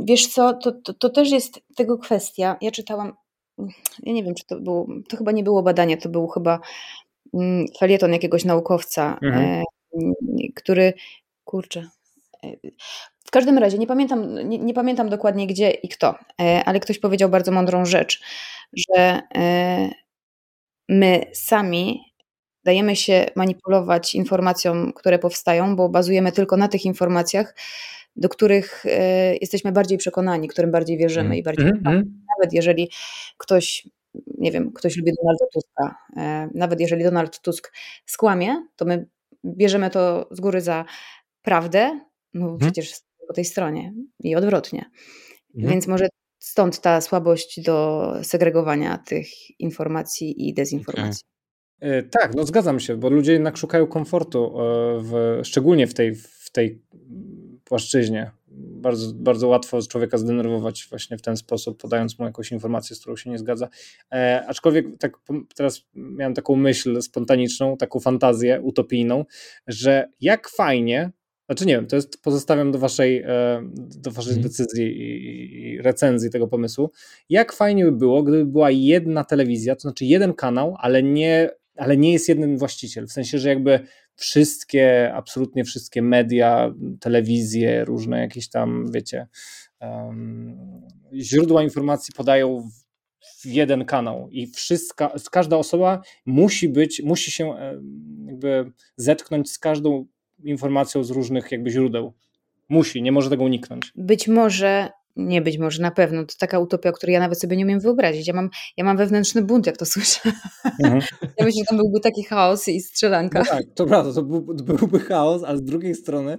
Wiesz co, to też jest tego kwestia. Ja czytałam, ja nie wiem, czy to było, to chyba nie było badanie, to był chyba felieton jakiegoś naukowca, który, w każdym razie nie pamiętam dokładnie gdzie i kto, ale ktoś powiedział bardzo mądrą rzecz, że my sami dajemy się manipulować informacjom, które powstają, bo bazujemy tylko na tych informacjach, do których jesteśmy bardziej przekonani, którym bardziej wierzymy i bardziej nawet jeżeli ktoś, nie wiem, ktoś lubi Donalda Tuska, nawet jeżeli Donald Tusk skłamie, to my bierzemy to z góry za prawdę, no przecież po tej stronie i odwrotnie. Więc może stąd ta słabość do segregowania tych informacji i dezinformacji. Tak, no zgadzam się, bo ludzie jednak szukają komfortu, szczególnie w tej płaszczyźnie. Bardzo, bardzo łatwo człowieka zdenerwować właśnie w ten sposób, podając mu jakąś informację, z którą się nie zgadza. Aczkolwiek tak, teraz miałem taką myśl spontaniczną, taką fantazję utopijną, że jak fajnie, znaczy nie wiem, to jest, pozostawiam do waszej decyzji i recenzji tego pomysłu. Jak fajnie by było, gdyby była jedna telewizja, to znaczy jeden kanał, ale nie jest jeden właściciel. W sensie, że jakby wszystkie, absolutnie wszystkie media, telewizje, różne jakieś tam, wiecie, źródła informacji podają w jeden kanał i każda osoba musi się jakby zetknąć z każdą informacją z różnych jakby źródeł. Nie może tego uniknąć. Być może nie być może, na pewno. To taka utopia, o której ja nawet sobie nie umiem wyobrazić. Ja mam wewnętrzny bunt, jak to słyszę. Mhm. Ja myślę, że tam byłby taki chaos i strzelanka. No tak, to prawda, to byłby chaos, ale z drugiej strony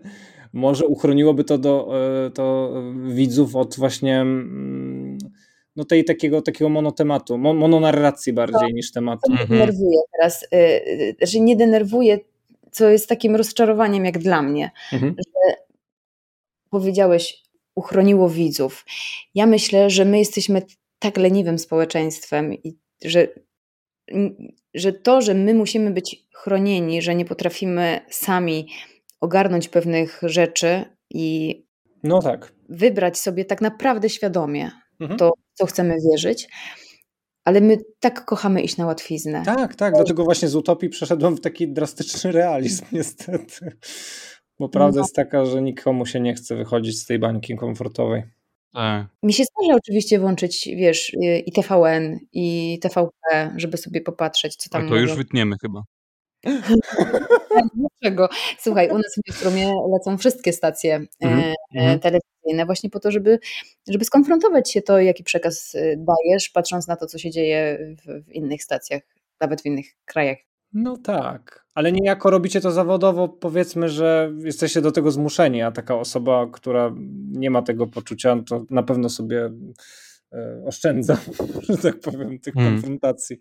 może uchroniłoby to widzów od właśnie no tej takiego monotematu, mononarracji bardziej to, niż tematu. To denerwuje teraz, znaczy nie denerwuje, co jest takim rozczarowaniem jak dla mnie, że powiedziałeś, uchroniło widzów. Ja myślę, że my jesteśmy tak leniwym społeczeństwem i że to, że my musimy być chronieni, że nie potrafimy sami ogarnąć pewnych rzeczy i no tak, wybrać sobie tak naprawdę świadomie to, co chcemy wierzyć, ale my tak kochamy iść na łatwiznę. Tak, dlatego właśnie z utopii przeszedłem w taki drastyczny realizm niestety, bo prawda jest taka, że nikomu się nie chce wychodzić z tej bańki komfortowej. Mi się zdarza oczywiście włączyć, wiesz, i TVN, i TVP, żeby sobie popatrzeć, co tam... A to już wytniemy chyba. Dlaczego? Słuchaj, u nas w Wiktorze lecą wszystkie stacje telewizyjne właśnie po to, żeby skonfrontować się to, jaki przekaz dajesz, patrząc na to, co się dzieje w innych stacjach, nawet w innych krajach. No tak, ale niejako robicie to zawodowo, powiedzmy, że jesteście do tego zmuszeni, a taka osoba, która nie ma tego poczucia, to na pewno sobie oszczędza, że tak powiem, tych konfrontacji.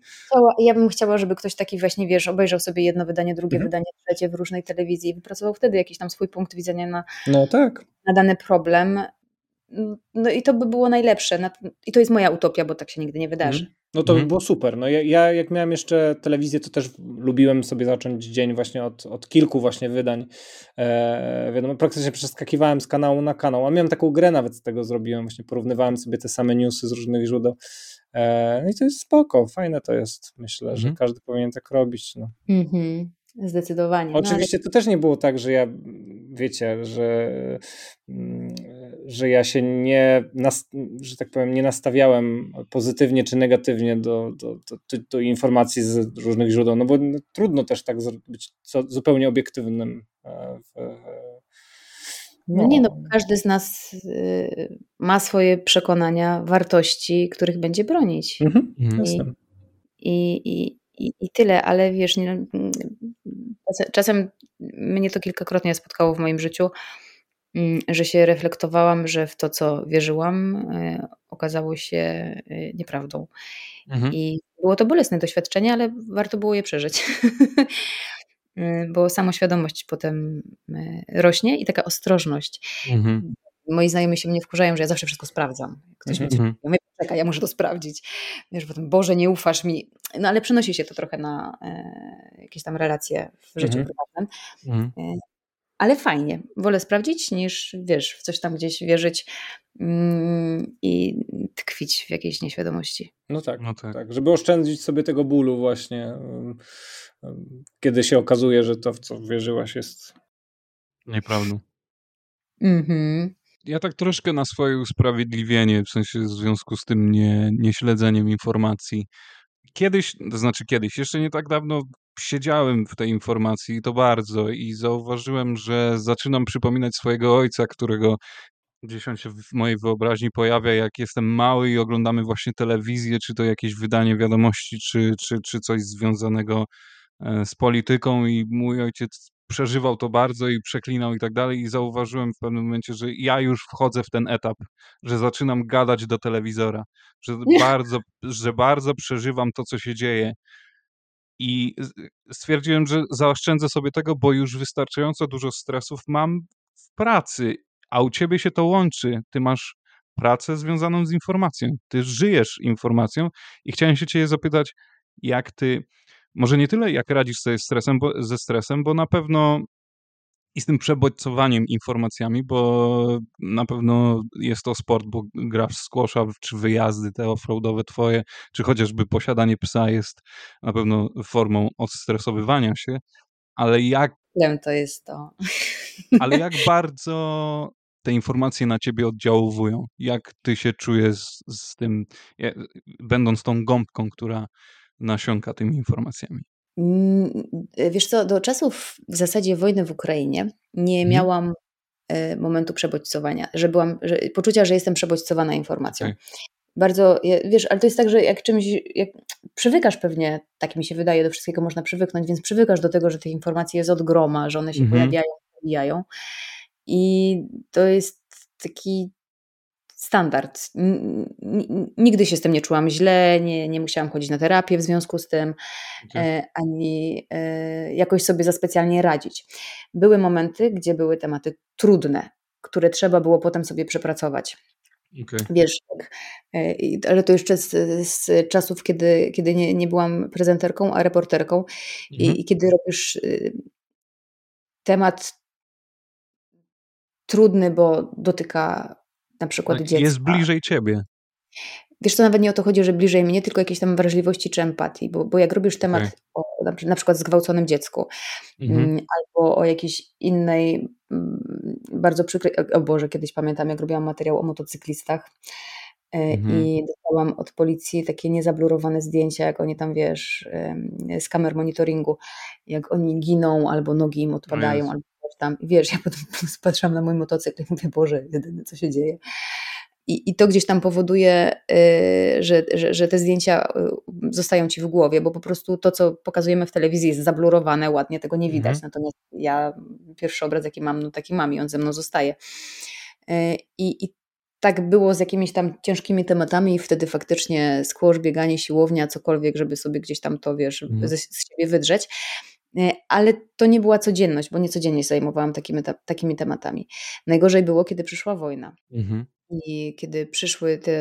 Ja bym chciała, żeby ktoś taki właśnie, wiesz, obejrzał sobie jedno wydanie, drugie wydanie, trzecie w różnej telewizji i wypracował wtedy jakiś tam swój punkt widzenia na dany problem. No i to by było najlepsze. I to jest moja utopia, bo tak się nigdy nie wydarzy. No to by było super. No ja jak miałem jeszcze telewizję, to też lubiłem sobie zacząć dzień właśnie od kilku właśnie wydań. Wiadomo, praktycznie przeskakiwałem z kanału na kanał, a miałem taką grę nawet z tego zrobiłem. Właśnie porównywałem sobie te same newsy z różnych źródeł. No i to jest spoko, fajne to jest. Myślę, że każdy powinien tak robić. No. Zdecydowanie. Oczywiście to też nie było tak, że ja, wiecie, że ja się nie, że tak powiem, nie nastawiałem pozytywnie czy negatywnie do informacji z różnych źródeł, no bo trudno też tak być zupełnie obiektywnym. Każdy z nas ma swoje przekonania, wartości, których będzie bronić. I tyle, ale wiesz, czasem mnie to kilkakrotnie spotkało w moim życiu, że się reflektowałam, że w to, co wierzyłam, okazało się nieprawdą. I było to bolesne doświadczenie, ale warto było je przeżyć. Bo samoświadomość potem rośnie i taka ostrożność. Moi znajomi się mnie wkurzają, że ja zawsze wszystko sprawdzam. Ktoś mi mówi, ja mówię, czekaj, ja muszę to sprawdzić. Wiesz, potem, Boże, nie ufasz mi. No ale przenosi się to trochę na jakieś tam relacje w życiu prywatnym. Ale fajnie. Wolę sprawdzić niż, wiesz, w coś tam gdzieś wierzyć i tkwić w jakiejś nieświadomości. No tak. Żeby oszczędzić sobie tego bólu właśnie, kiedy się okazuje, że to, w co wierzyłaś, jest nieprawdą. Ja tak troszkę na swoje usprawiedliwienie, w sensie w związku z tym nieśledzeniem informacji. Kiedyś, jeszcze nie tak dawno siedziałem w tej informacji i to bardzo i zauważyłem, że zaczynam przypominać swojego ojca, którego gdzieś on się w mojej wyobraźni pojawia, jak jestem mały i oglądamy właśnie telewizję, czy to jakieś wydanie wiadomości, czy coś związanego z polityką i mój ojciec przeżywał to bardzo i przeklinał i tak dalej i zauważyłem w pewnym momencie, że ja już wchodzę w ten etap, że zaczynam gadać do telewizora, że bardzo przeżywam to, co się dzieje i stwierdziłem, że zaoszczędzę sobie tego, bo już wystarczająco dużo stresów mam w pracy, a u ciebie się to łączy, ty masz pracę związaną z informacją, ty żyjesz informacją i chciałem się ciebie zapytać, jak ty może nie tyle, jak radzisz sobie ze stresem, bo na pewno i z tym przebodźcowaniem informacjami, bo na pewno jest to sport, bo gra w squasha, czy wyjazdy te offroadowe twoje, czy chociażby posiadanie psa jest na pewno formą odstresowywania się, ale jak... Wiem, to jest to. Ale jak bardzo te informacje na ciebie oddziałują? Jak ty się czujesz z tym, będąc tą gąbką, która nasionka tymi informacjami? Wiesz co, do czasów w zasadzie wojny w Ukrainie nie miałam momentu przebodźcowania, że byłam, że, poczucia, że jestem przebodźcowana informacją. Okay. Bardzo, wiesz, ale to jest tak, że jak czymś, jak przywykasz pewnie, tak mi się wydaje, do wszystkiego można przywyknąć, więc przywykasz do tego, że tych informacji jest od groma, że one się pojawiają. I to jest taki standard. Nigdy się z tym nie czułam źle, nie musiałam chodzić na terapię w związku z tym, ani jakoś sobie za specjalnie radzić. Były momenty, gdzie były tematy trudne, które trzeba było potem sobie przepracować. Okay. Wiesz, ale to jeszcze z czasów, kiedy nie byłam prezenterką, a reporterką i kiedy robisz temat trudny, bo dotyka na przykład dziecka. Jest bliżej ciebie. Wiesz, to nawet nie o to chodzi, że bliżej mnie, tylko jakiejś tam wrażliwości czy empatii, bo jak robisz temat o na przykład zgwałconym dziecku albo o jakiejś innej bardzo przykrej, o Boże, kiedyś pamiętam, jak robiłam materiał o motocyklistach i dostałam od policji takie niezablurowane zdjęcia, jak oni tam, wiesz, z kamer monitoringu, jak oni giną albo nogi im odpadają, albo tam, wiesz, ja potem patrzyłam na mój motocykl i mówię, Boże, jedyne co się dzieje. I to gdzieś tam powoduje, że te zdjęcia zostają ci w głowie, bo po prostu to, co pokazujemy w telewizji, jest zablurowane, ładnie tego nie widać. Natomiast ja pierwszy obraz, jaki mam, no taki mam i on ze mną zostaje. I tak było z jakimiś tam ciężkimi tematami i wtedy faktycznie squash, bieganie, siłownia, cokolwiek, żeby sobie gdzieś tam to, wiesz, z siebie wydrzeć. Ale to nie była codzienność, bo nie codziennie zajmowałam takimi tematami. Najgorzej było, kiedy przyszła wojna. I kiedy przyszły te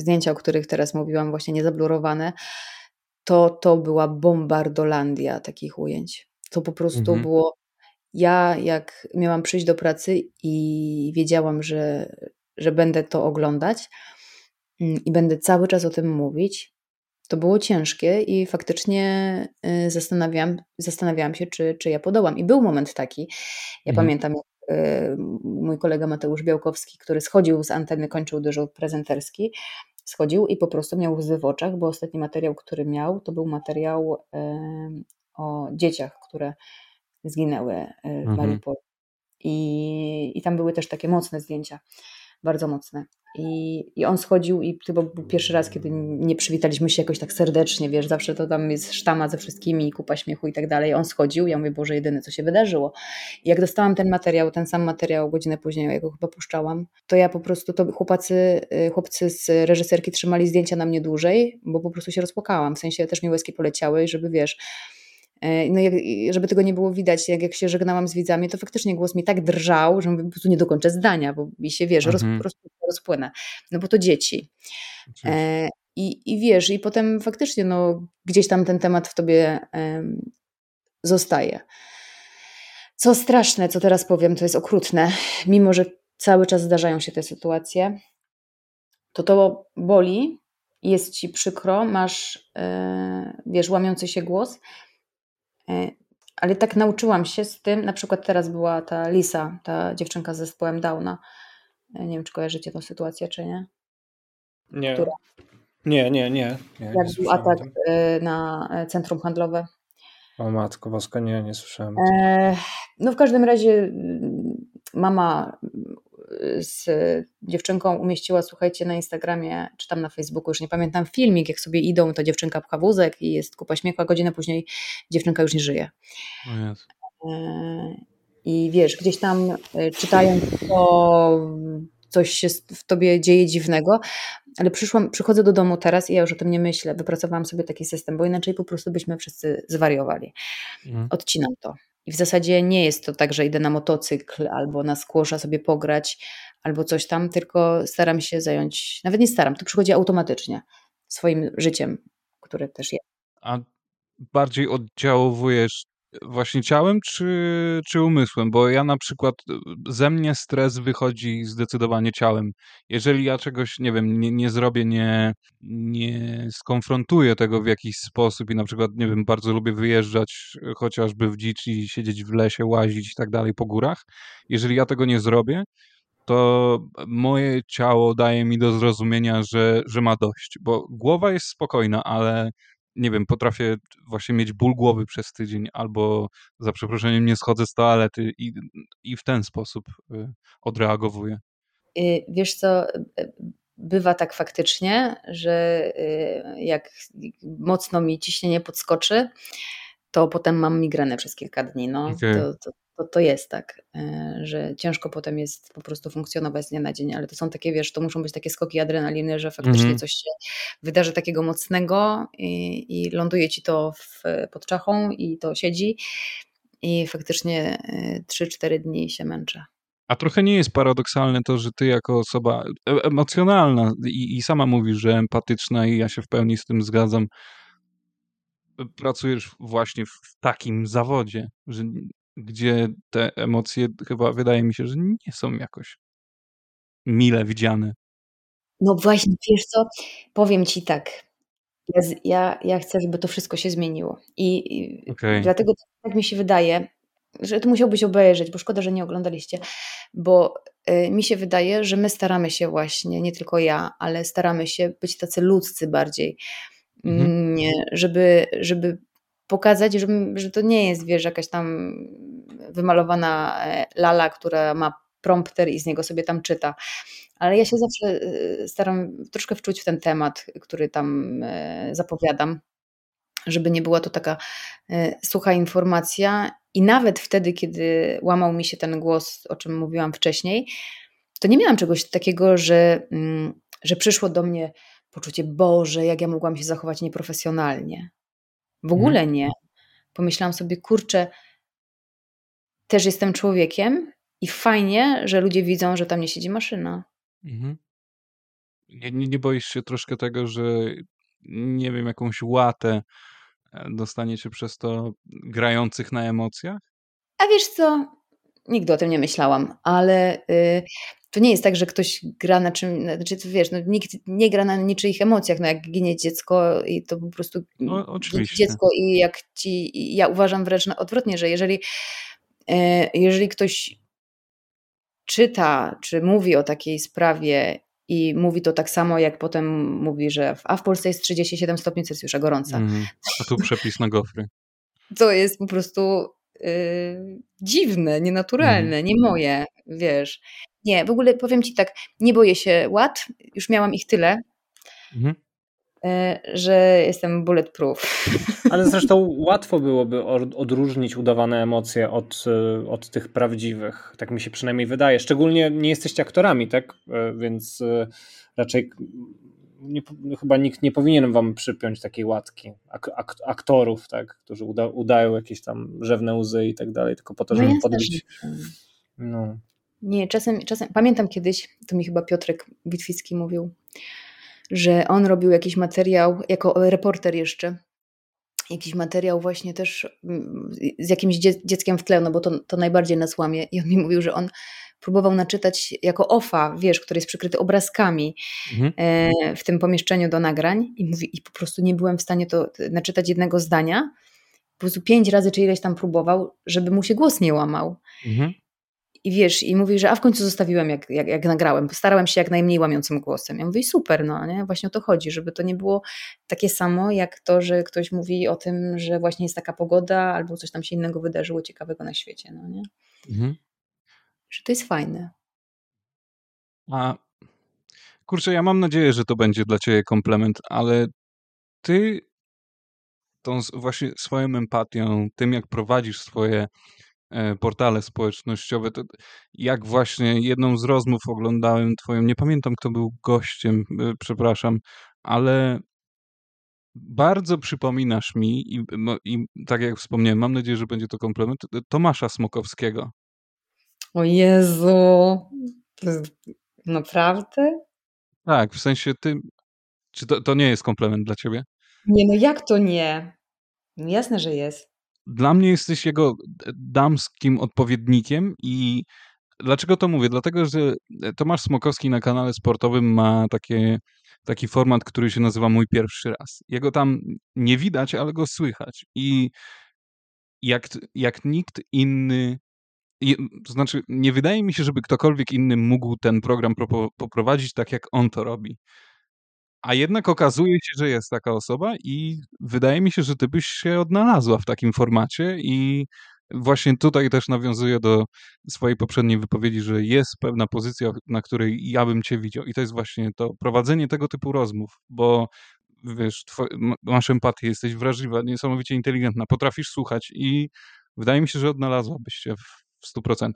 zdjęcia, o których teraz mówiłam, właśnie niezablurowane, to była bombardolandia takich ujęć. To po prostu było... Ja jak miałam przyjść do pracy i wiedziałam, że będę to oglądać i będę cały czas o tym mówić, to było ciężkie i faktycznie zastanawiałam się, czy ja podołam. I był moment taki, ja pamiętam, mój kolega Mateusz Białkowski, który schodził z anteny, kończył dyżur prezenterski, schodził i po prostu miał łzy w oczach, bo ostatni materiał, który miał, to był materiał o dzieciach, które zginęły w Mariupolu. I tam były też takie mocne zdjęcia, bardzo mocne. I on schodził i to był pierwszy raz, kiedy nie przywitaliśmy się jakoś tak serdecznie, wiesz, zawsze to tam jest sztama ze wszystkimi, kupa śmiechu i tak dalej. On schodził, ja mówię, Boże, jedyne co się wydarzyło. I jak dostałam ten sam materiał godzinę później, jak go chyba puszczałam, to ja po prostu, to chłopcy z reżyserki trzymali zdjęcia na mnie dłużej, bo po prostu się rozpłakałam, w sensie też mi łezki poleciały i żeby, wiesz... No żeby tego nie było widać, jak się żegnałam z widzami, to faktycznie głos mi tak drżał, że mówię, po prostu nie dokończę zdania, bo mi się, wiesz, rozpłynę, no bo to dzieci. I wiesz, i potem faktycznie no, gdzieś tam ten temat w tobie zostaje. Co straszne, co teraz powiem, to jest okrutne, mimo że cały czas zdarzają się te sytuacje, to boli, jest ci przykro, masz, wiesz, łamiący się głos. Ale tak nauczyłam się z tym, na przykład teraz była ta Lisa, ta dziewczynka z zespołem Downa. Nie wiem, czy kojarzycie tą sytuację, czy nie? Nie. Która... Nie. Jak był atak na centrum handlowe. O matko boska, nie słyszałem. No w każdym razie mama z dziewczynką umieściła, słuchajcie, na Instagramie, czy tam na Facebooku, już nie pamiętam, filmik, jak sobie idą, ta dziewczynka pcha wózek i jest kupa śmiechu, a godzinę później dziewczynka już nie żyje. Yes. I wiesz, gdzieś tam czytając to, coś się w tobie dzieje dziwnego, ale przychodzę do domu teraz i ja już o tym nie myślę, wypracowałam sobie taki system, bo inaczej po prostu byśmy wszyscy zwariowali. Odcinam to. I w zasadzie nie jest to tak, że idę na motocykl albo na squasha sobie pograć albo coś tam, tylko staram się zająć, nawet nie staram, to przychodzi automatycznie swoim życiem, które też jest. A bardziej oddziałujesz właśnie ciałem czy umysłem? Bo ja na przykład, ze mnie stres wychodzi zdecydowanie ciałem. Jeżeli ja czegoś, nie wiem, nie zrobię, nie skonfrontuję tego w jakiś sposób i na przykład, nie wiem, bardzo lubię wyjeżdżać chociażby w dzicz i siedzieć w lesie, łazić i tak dalej po górach. Jeżeli ja tego nie zrobię, to moje ciało daje mi do zrozumienia, że ma dość, bo głowa jest spokojna, ale nie wiem, potrafię właśnie mieć ból głowy przez tydzień albo za przeproszeniem nie schodzę z toalety i w ten sposób odreagowuję. Wiesz co, bywa tak faktycznie, że jak mocno mi ciśnienie podskoczy, to potem mam migrenę przez kilka dni. No. Okay. To jest tak, że ciężko potem jest po prostu funkcjonować z dnia na dzień, ale to są takie, wiesz, to muszą być takie skoki adrenaliny, że faktycznie coś się wydarzy takiego mocnego i ląduje ci to pod czachą i to siedzi i faktycznie 3-4 dni się męczę. A trochę nie jest paradoksalne to, że ty jako osoba emocjonalna i sama mówisz, że empatyczna i ja się w pełni z tym zgadzam, pracujesz właśnie w takim zawodzie, że gdzie te emocje chyba wydaje mi się, że nie są jakoś mile widziane. No właśnie, wiesz co, powiem ci tak, ja chcę, żeby to wszystko się zmieniło i okay. Dlatego tak mi się wydaje, że to musiałbyś obejrzeć, bo szkoda, że nie oglądaliście, bo mi się wydaje, że my staramy się właśnie, nie tylko ja, ale staramy się być tacy ludzcy bardziej, żeby pokazać, że to nie jest, wiesz, jakaś tam wymalowana lala, która ma prompter i z niego sobie tam czyta. Ale ja się zawsze staram troszkę wczuć w ten temat, który tam zapowiadam, żeby nie była to taka sucha informacja. I nawet wtedy, kiedy łamał mi się ten głos, o czym mówiłam wcześniej, to nie miałam czegoś takiego, że przyszło do mnie poczucie, Boże, jak ja mogłam się zachować nieprofesjonalnie. W ogóle nie. Pomyślałam sobie, kurczę, też jestem człowiekiem i fajnie, że ludzie widzą, że tam nie siedzi maszyna. Nie boisz się troszkę tego, że nie wiem, jakąś łatę dostaniecie przez to grających na emocjach? A wiesz co, nigdy o tym nie myślałam, ale to nie jest tak, że ktoś gra na czym, znaczy wiesz, no, nikt nie gra na niczyich emocjach, no jak ginie dziecko i to po prostu dziecko i jak ja uważam wręcz odwrotnie, że jeżeli ktoś czyta, czy mówi o takiej sprawie i mówi to tak samo, jak potem mówi, że w Polsce jest 37 stopni Celsjusza gorąca. A tu przepis na gofry. To jest po prostu dziwne, nienaturalne, nie moje, wiesz. Nie, w ogóle powiem ci tak, nie boję się łat, już miałam ich tyle, że jestem bulletproof. Ale zresztą łatwo byłoby odróżnić udawane emocje od tych prawdziwych, tak mi się przynajmniej wydaje. Szczególnie nie jesteście aktorami, tak? Więc raczej chyba nikt nie powinien wam przypiąć takiej łatki aktorów, tak? Którzy udają jakieś tam rzewne łzy i tak dalej, tylko po to, żeby podbić. No. Nie, czasem pamiętam kiedyś, to mi chyba Piotrek Witwicki mówił, że on robił jakiś materiał, jako reporter jeszcze, jakiś materiał właśnie też z jakimś dzieckiem w tle, no bo to najbardziej nas łamie. I on mi mówił, że on próbował naczytać jako OFA, wiesz, który jest przykryty obrazkami w tym pomieszczeniu do nagrań i mówi, i po prostu nie byłem w stanie to naczytać jednego zdania. Po prostu 5 razy czy ileś tam próbował, żeby mu się głos nie łamał. I wiesz, i mówi, że w końcu zostawiłem, jak nagrałem. Starałem się jak najmniej łamiącym głosem. Ja mówię, super, no nie, właśnie o to chodzi, żeby to nie było takie samo jak to, że ktoś mówi o tym, że właśnie jest taka pogoda albo coś tam się innego wydarzyło ciekawego na świecie, no nie? Że to jest fajne. A kurczę, ja mam nadzieję, że to będzie dla ciebie komplement, ale ty tą właśnie swoją empatią, tym jak prowadzisz swoje portale społecznościowe, to jak właśnie jedną z rozmów oglądałem twoją, nie pamiętam kto był gościem, przepraszam, ale bardzo przypominasz mi i tak jak wspomniałem, mam nadzieję, że będzie to komplement, Tomasza Smokowskiego. O Jezu, naprawdę? Tak, w sensie ty, czy to nie jest komplement dla ciebie? Nie, no jak to nie? No jasne, że jest. Dla mnie jesteś jego damskim odpowiednikiem i dlaczego to mówię? Dlatego, że Tomasz Smokowski na kanale sportowym ma taki format, który się nazywa Mój Pierwszy Raz. Jego tam nie widać, ale go słychać i jak nikt inny, to znaczy nie wydaje mi się, żeby ktokolwiek inny mógł ten program poprowadzić tak, jak on to robi. A jednak okazuje się, że jest taka osoba i wydaje mi się, że ty byś się odnalazła w takim formacie i właśnie tutaj też nawiązuję do swojej poprzedniej wypowiedzi, że jest pewna pozycja, na której ja bym cię widział i to jest właśnie to prowadzenie tego typu rozmów, bo wiesz, masz empatię, jesteś wrażliwa, niesamowicie inteligentna, potrafisz słuchać i wydaje mi się, że odnalazłabyś się w 100%.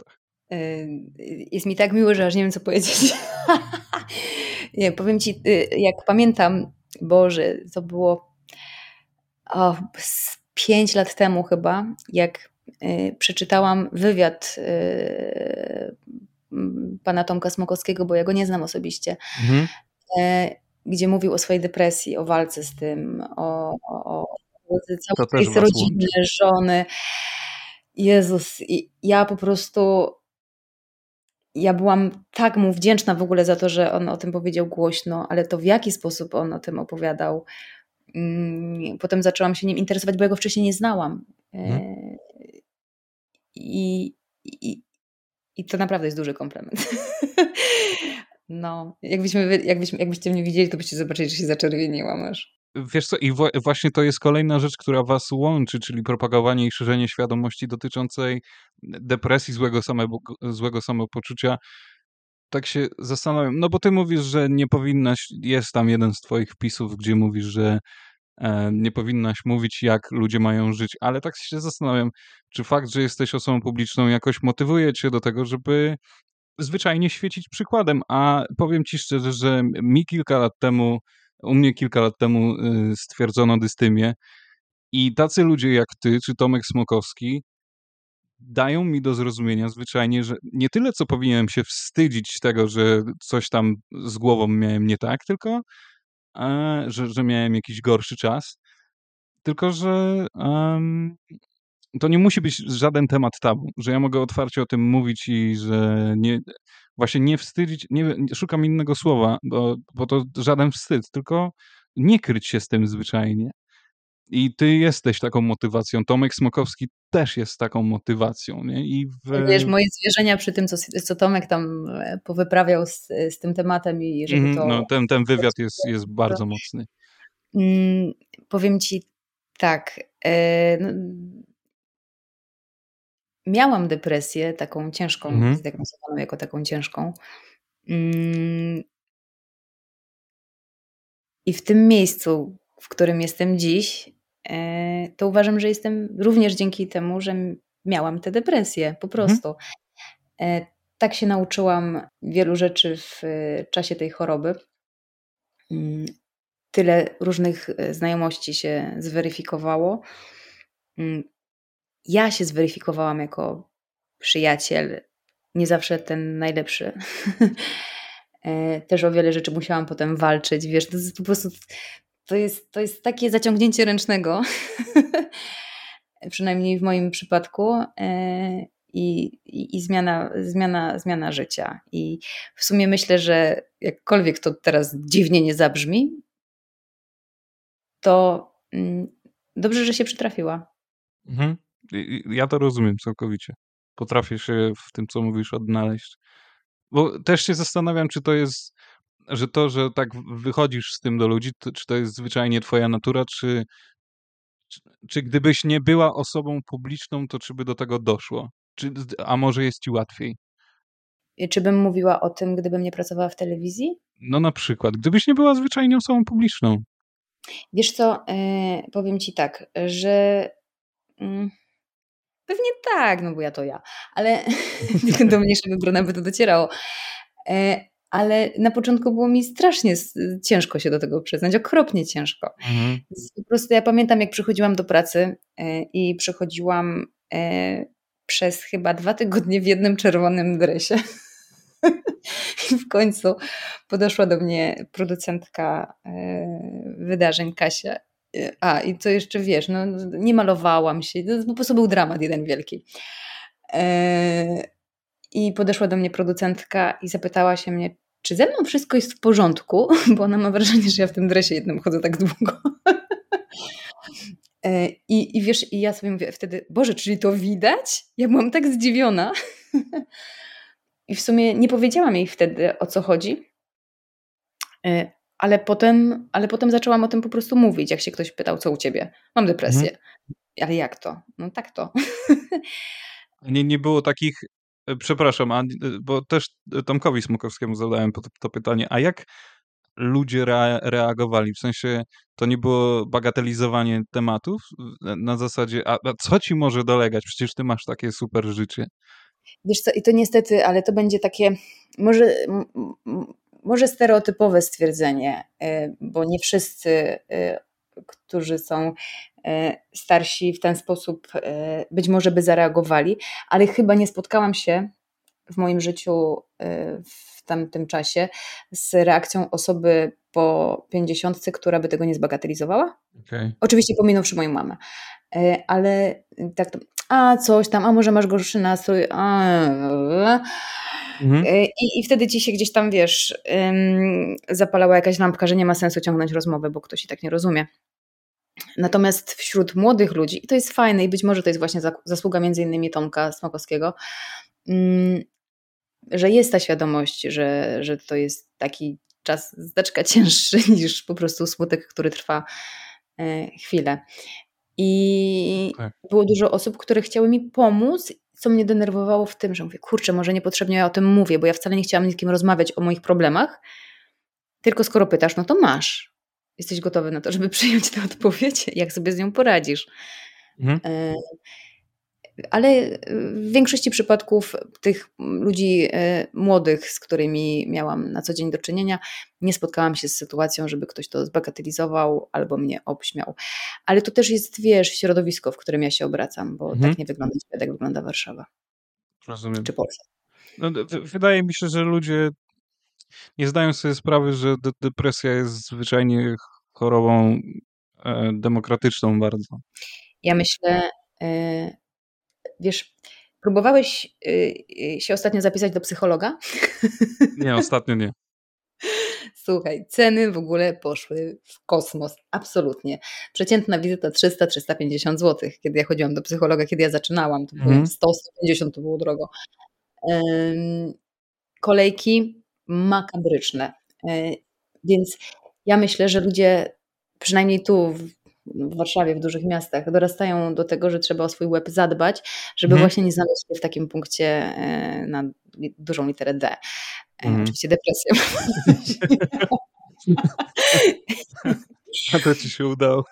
Jest mi tak miło, że aż nie wiem, co powiedzieć. Nie, powiem ci, jak pamiętam, Boże, to było 5 lat temu chyba, jak przeczytałam wywiad pana Tomka Smokowskiego, bo ja go nie znam osobiście, gdzie mówił o swojej depresji, o walce z tym, o całej rodzinie, żony. Jezus, i ja po prostu... Ja byłam tak mu wdzięczna w ogóle za to, że on o tym powiedział głośno, ale to w jaki sposób on o tym opowiadał. Potem zaczęłam się nim interesować, bo ja go wcześniej nie znałam. I to naprawdę jest duży komplement. No, jakbyście mnie widzieli, to byście zobaczyli, że się zaczerwieniłam aż. Wiesz co, i właśnie to jest kolejna rzecz, która was łączy, czyli propagowanie i szerzenie świadomości dotyczącej depresji, złego samopoczucia. Tak się zastanawiam, no bo ty mówisz, że nie powinnaś, jest tam jeden z twoich wpisów, gdzie mówisz, że nie powinnaś mówić, jak ludzie mają żyć, ale tak się zastanawiam, czy fakt, że jesteś osobą publiczną jakoś motywuje cię do tego, żeby zwyczajnie świecić przykładem, a powiem ci szczerze, że U mnie kilka lat temu stwierdzono dystymię i tacy ludzie jak ty, czy Tomek Smokowski dają mi do zrozumienia zwyczajnie, że nie tyle co powinienem się wstydzić tego, że coś tam z głową miałem nie tak, tylko że miałem jakiś gorszy czas, tylko że to nie musi być żaden temat tabu, że ja mogę otwarcie o tym mówić i że nie wstydzić, nie szukam innego słowa, bo to żaden wstyd, tylko nie kryć się z tym zwyczajnie. I ty jesteś taką motywacją, Tomek Smokowski też jest taką motywacją. Nie? Wiesz, moje zwierzenia przy tym, co Tomek tam powyprawiał z tym tematem i żeby to... No, ten wywiad jest bardzo mocny. Powiem ci tak... Miałam depresję, taką ciężką, zdiagnozowaną jako taką ciężką. I w tym miejscu, w którym jestem dziś, to uważam, że jestem również dzięki temu, że miałam tę depresję, po prostu. Tak się nauczyłam wielu rzeczy w czasie tej choroby. Tyle różnych znajomości się zweryfikowało. Ja się zweryfikowałam jako przyjaciel, nie zawsze ten najlepszy. Też o wiele rzeczy musiałam potem walczyć, wiesz, to jest po prostu to jest takie zaciągnięcie ręcznego, przynajmniej w moim przypadku i zmiana życia. I w sumie myślę, że jakkolwiek to teraz dziwnie nie zabrzmi, to dobrze, że się przytrafiła. Mhm. Ja to rozumiem całkowicie. Potrafię się w tym, co mówisz, odnaleźć. Bo też się zastanawiam, czy to jest, że tak wychodzisz z tym do ludzi, czy to jest zwyczajnie twoja natura, czy gdybyś nie była osobą publiczną, to czy by do tego doszło? A może jest ci łatwiej? I czy bym mówiła o tym, gdybym nie pracowała w telewizji? No na przykład. Gdybyś nie była zwyczajnie osobą publiczną. Wiesz co, powiem ci tak, że... Pewnie tak, no bo ja, ale do mniejszego grona by to docierało. Ale na początku było mi strasznie ciężko się do tego przyznać, okropnie ciężko. Po prostu ja pamiętam, jak przychodziłam do pracy i przychodziłam przez chyba 2 tygodnie w jednym czerwonym dresie. I w końcu podeszła do mnie producentka wydarzeń, Kasia. I co jeszcze, wiesz, no, nie malowałam się, to po prostu był dramat jeden wielki. I podeszła do mnie producentka i zapytała się mnie, czy ze mną wszystko jest w porządku, bo ona ma wrażenie, że ja w tym dresie jednym chodzę tak długo. I wiesz, i ja sobie mówię wtedy, Boże, czyli to widać? Ja byłam tak zdziwiona. I w sumie nie powiedziałam jej wtedy, o co chodzi, Ale potem zaczęłam o tym po prostu mówić, jak się ktoś pytał, co u ciebie? Mam depresję. Ale jak to? No tak to. Nie było takich, przepraszam, bo też Tomkowi Smokowskiemu zadałem to pytanie, a jak ludzie reagowali? W sensie to nie było bagatelizowanie tematów na zasadzie, a co ci może dolegać? Przecież ty masz takie super życie. Wiesz co, i to niestety, ale to będzie takie, może stereotypowe stwierdzenie, bo nie wszyscy, którzy są starsi w ten sposób być może by zareagowali, ale chyba nie spotkałam się w moim życiu w tamtym czasie z reakcją osoby po 50, która by tego nie zbagatelizowała. Okay. Oczywiście pominąwszy moją mamę, ale tak to, a coś tam, a może masz gorszy nastrój, I wtedy ci się gdzieś tam, wiesz, zapalała jakaś lampka, że nie ma sensu ciągnąć rozmowy, bo ktoś i tak nie rozumie. Natomiast wśród młodych ludzi, i to jest fajne i być może to jest właśnie zasługa między innymi Tomka Smokowskiego, że jest ta świadomość, że to jest taki czas znaczka cięższy niż po prostu smutek, który trwa chwilę. I było dużo osób, które chciały mi pomóc, co mnie denerwowało w tym, że mówię, kurczę, może niepotrzebnie ja o tym mówię, bo ja wcale nie chciałam z nikim rozmawiać o moich problemach, tylko skoro pytasz, no to masz. Jesteś gotowy na to, żeby przyjąć tę odpowiedź? Jak sobie z nią poradzisz? Ale w większości przypadków tych ludzi młodych, z którymi miałam na co dzień do czynienia, nie spotkałam się z sytuacją, żeby ktoś to zbagatelizował albo mnie obśmiał. Ale to też jest, wiesz, środowisko, w którym ja się obracam, bo tak nie wygląda świat, jak wygląda Warszawa. Rozumiem. Czy Polska. No, wydaje mi się, że ludzie nie zdają sobie sprawy, że depresja jest zwyczajnie chorobą demokratyczną bardzo. Ja myślę... Wiesz, próbowałeś się ostatnio zapisać do psychologa? Nie, ostatnio nie. Słuchaj, ceny w ogóle poszły w kosmos, absolutnie. Przeciętna wizyta 300-350 zł. Kiedy ja chodziłam do psychologa, kiedy ja zaczynałam, to było 100-150, to było drogo. Kolejki makabryczne. Więc ja myślę, że ludzie, przynajmniej tu w Warszawie, w dużych miastach, dorastają do tego, że trzeba o swój łeb zadbać, żeby właśnie nie znaleźć się w takim punkcie na dużą literę D. Oczywiście depresję. A to ci się udało.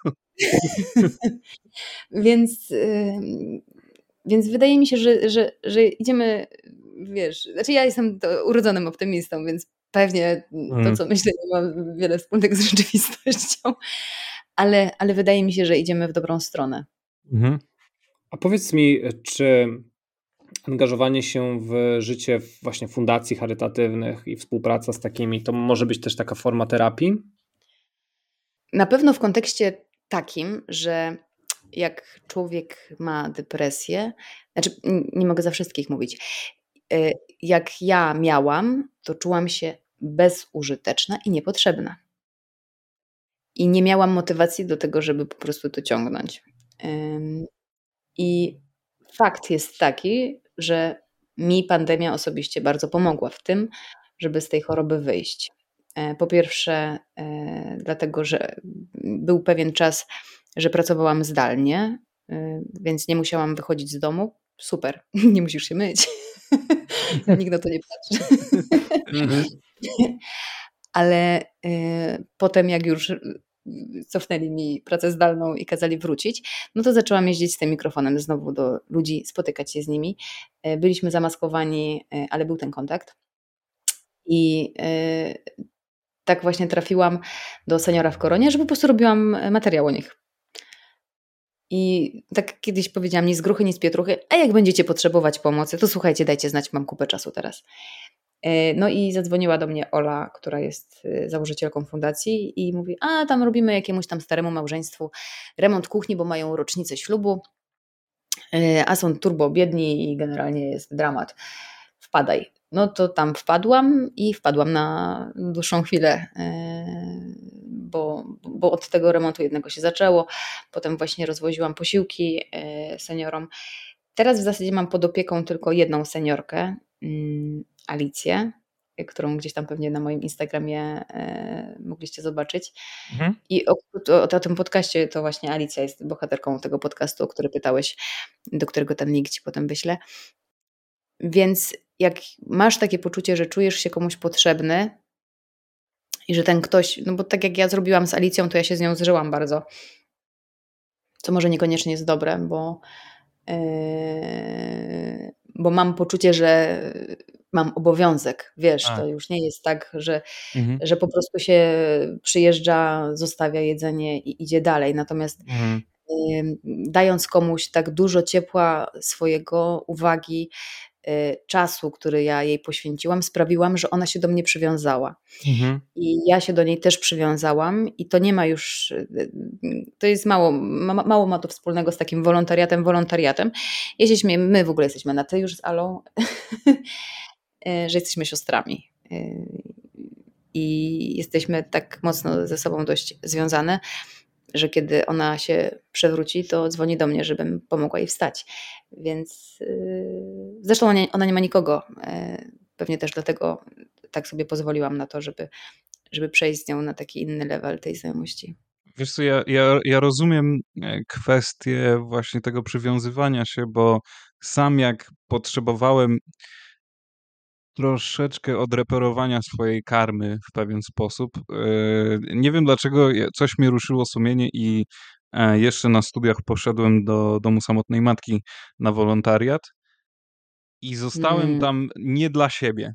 Więc wydaje mi się, że idziemy, wiesz, znaczy ja jestem urodzonym optymistą, więc pewnie to, co myślę, nie ma wiele wspólnego z rzeczywistością. Ale wydaje mi się, że idziemy w dobrą stronę. A powiedz mi, czy angażowanie się w życie właśnie fundacji charytatywnych i współpraca z takimi, to może być też taka forma terapii? Na pewno w kontekście takim, że jak człowiek ma depresję, znaczy nie mogę za wszystkich mówić, jak ja miałam, to czułam się bezużyteczna i niepotrzebna. I nie miałam motywacji do tego, żeby po prostu to ciągnąć. I fakt jest taki, że mi pandemia osobiście bardzo pomogła w tym, żeby z tej choroby wyjść. Po pierwsze, dlatego, że był pewien czas, że pracowałam zdalnie, więc nie musiałam wychodzić z domu. Super, nie musisz się myć. Nikt na to nie patrzy. Ale potem jak już cofnęli mi pracę zdalną i kazali wrócić, no to zaczęłam jeździć z tym mikrofonem znowu do ludzi, spotykać się z nimi. Byliśmy zamaskowani, ale był ten kontakt. I tak właśnie trafiłam do seniora w koronie, że po prostu robiłam materiał o nich. I tak kiedyś powiedziałam, nic z gruchy, nic z pietruchy, a jak będziecie potrzebować pomocy, to słuchajcie, dajcie znać, mam kupę czasu teraz. No i zadzwoniła do mnie Ola, która jest założycielką fundacji i mówi, a tam robimy jakiemuś tam staremu małżeństwu remont kuchni, bo mają rocznicę ślubu, a są turbo biedni i generalnie jest dramat. Wpadaj. No to tam wpadłam i wpadłam na dłuższą chwilę, bo od tego remontu jednego się zaczęło. Potem właśnie rozwoziłam posiłki seniorom. Teraz w zasadzie mam pod opieką tylko jedną seniorkę, Alicję, którą gdzieś tam pewnie na moim Instagramie mogliście zobaczyć. Mhm. I o tym podcaście to właśnie Alicja jest bohaterką tego podcastu, o który pytałeś, do którego ten link ci potem wyślę. Więc jak masz takie poczucie, że czujesz się komuś potrzebny i że ten ktoś, no bo tak jak ja zrobiłam z Alicją, to ja się z nią zżyłam bardzo. Co może niekoniecznie jest dobre, bo mam poczucie, że mam obowiązek, wiesz, to już nie jest tak, że po prostu się przyjeżdża, zostawia jedzenie i idzie dalej, natomiast dając komuś tak dużo ciepła swojego, uwagi, czasu, który ja jej poświęciłam, sprawiłam, że ona się do mnie przywiązała. Mhm. I ja się do niej też przywiązałam i to nie ma już, to jest mało ma to wspólnego z takim wolontariatem. Ja się śmieję, my w ogóle jesteśmy na ty już z Alą, że jesteśmy siostrami i jesteśmy tak mocno ze sobą dość związane, że kiedy ona się przewróci, to dzwoni do mnie, żebym pomogła jej wstać. Więc zresztą ona nie ma nikogo. Pewnie też dlatego tak sobie pozwoliłam na to, żeby przejść z nią na taki inny level tej znajomości. Wiesz co, ja rozumiem kwestię właśnie tego przywiązywania się, bo sam jak potrzebowałem troszeczkę odreperowania swojej karmy w pewien sposób. Nie wiem dlaczego, coś mi ruszyło sumienie i jeszcze na studiach poszedłem do domu samotnej matki na wolontariat i zostałem tam nie dla siebie,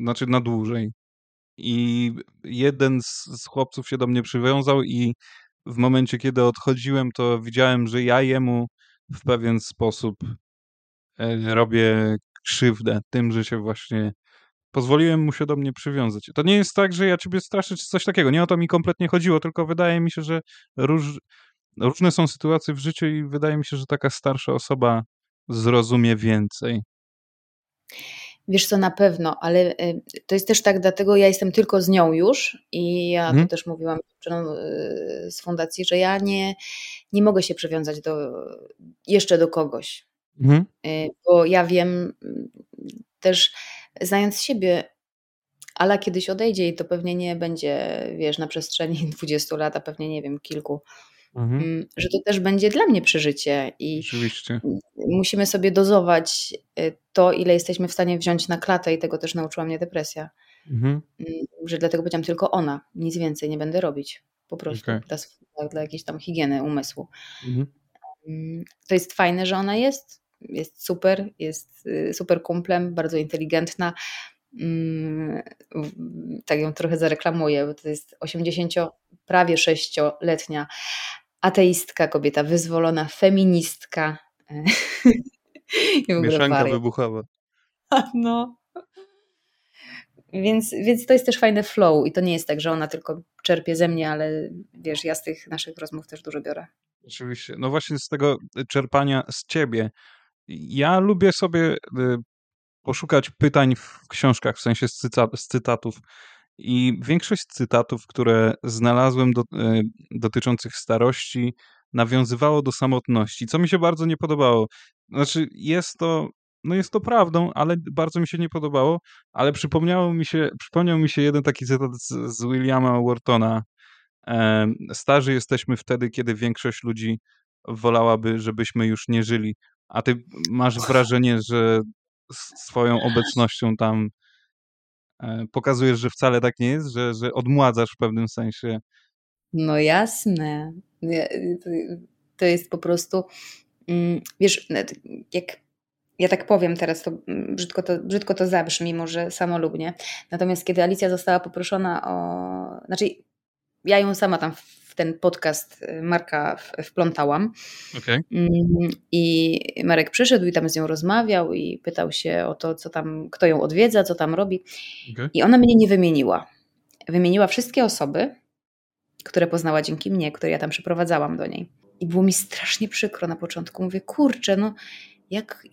znaczy na dłużej. I jeden z chłopców się do mnie przywiązał i w momencie, kiedy odchodziłem, to widziałem, że ja jemu w pewien sposób robię krzywdę tym, że się właśnie pozwoliłem mu się do mnie przywiązać. To nie jest tak, że ja ciebie straszę czy coś takiego. Nie o to mi kompletnie chodziło, tylko wydaje mi się, że różne są sytuacje w życiu i wydaje mi się, że taka starsza osoba zrozumie więcej. Wiesz co, na pewno, ale to jest też tak, dlatego ja jestem tylko z nią już i ja to też mówiłam z fundacji, że ja nie mogę się przywiązać jeszcze do kogoś. Mhm. Bo ja wiem też, znając siebie, Ala kiedyś odejdzie i to pewnie nie będzie, wiesz, na przestrzeni 20 lat, a pewnie nie wiem, kilku, że to też będzie dla mnie przeżycie i oczywiście musimy sobie dozować to, ile jesteśmy w stanie wziąć na klatę i tego też nauczyła mnie depresja, że dlatego powiedziałam tylko ona, nic więcej nie będę robić, po prostu dla jakiejś tam higieny umysłu. To jest fajne, że ona jest super, jest super kumplem, bardzo inteligentna, tak ją trochę zareklamuję, bo to jest 86-letnia ateistka kobieta, wyzwolona feministka. Mieszanka wybuchowa. No. Więc to jest też fajne flow i to nie jest tak, że ona tylko czerpie ze mnie, ale wiesz, ja z tych naszych rozmów też dużo biorę. Oczywiście. No właśnie z tego czerpania z ciebie. Ja lubię sobie poszukać pytań w książkach, w sensie z cytatów. I większość cytatów, które znalazłem dotyczących starości, nawiązywało do samotności, co mi się bardzo nie podobało. Znaczy jest to prawdą, ale bardzo mi się nie podobało, ale przypomniał mi się jeden taki cytat z Williama Whartona. Starzy jesteśmy wtedy, kiedy większość ludzi wolałaby, żebyśmy już nie żyli, a ty masz wrażenie, że swoją obecnością tam pokazujesz, że wcale tak nie jest, że odmładzasz w pewnym sensie. No jasne. To jest po prostu, wiesz, jak ja tak powiem teraz, to brzydko to zabrzmi, może samolubnie, natomiast kiedy Alicja została poproszona o, znaczy ja ją sama tam w ten podcast Marka wplątałam. Okay. I Marek przyszedł i tam z nią rozmawiał i pytał się o to, co tam, kto ją odwiedza, co tam robi. Okay. I ona mnie nie wymieniła. Wymieniła wszystkie osoby, które poznała dzięki mnie, które ja tam przyprowadzałam do niej. I było mi strasznie przykro na początku. Mówię, kurczę, no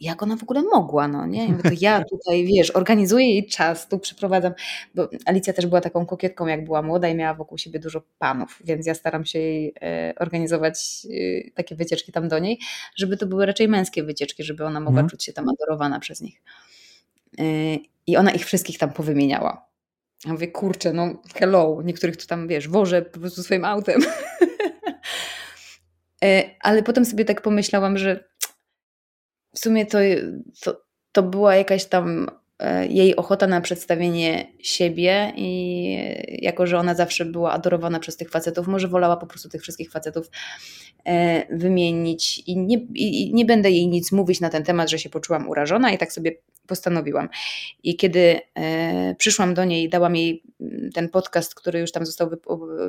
jak ona w ogóle mogła, no nie? Bo to ja tutaj, wiesz, organizuję jej czas, tu przyprowadzam, bo Alicja też była taką kokietką, jak była młoda i miała wokół siebie dużo panów, więc ja staram się jej organizować takie wycieczki tam do niej, żeby to były raczej męskie wycieczki, żeby ona mogła czuć się tam adorowana przez nich. I ona ich wszystkich tam powymieniała. Ja mówię, kurczę, no hello, niektórych tu tam, wiesz, wożę po prostu swoim autem. Ale potem sobie tak pomyślałam, że w sumie to była jakaś tam jej ochota na przedstawienie siebie i jako, że ona zawsze była adorowana przez tych facetów, może wolała po prostu tych wszystkich facetów wymienić i nie będę jej nic mówić na ten temat, że się poczułam urażona i tak sobie postanowiłam. I kiedy przyszłam do niej, dałam jej ten podcast, który już tam został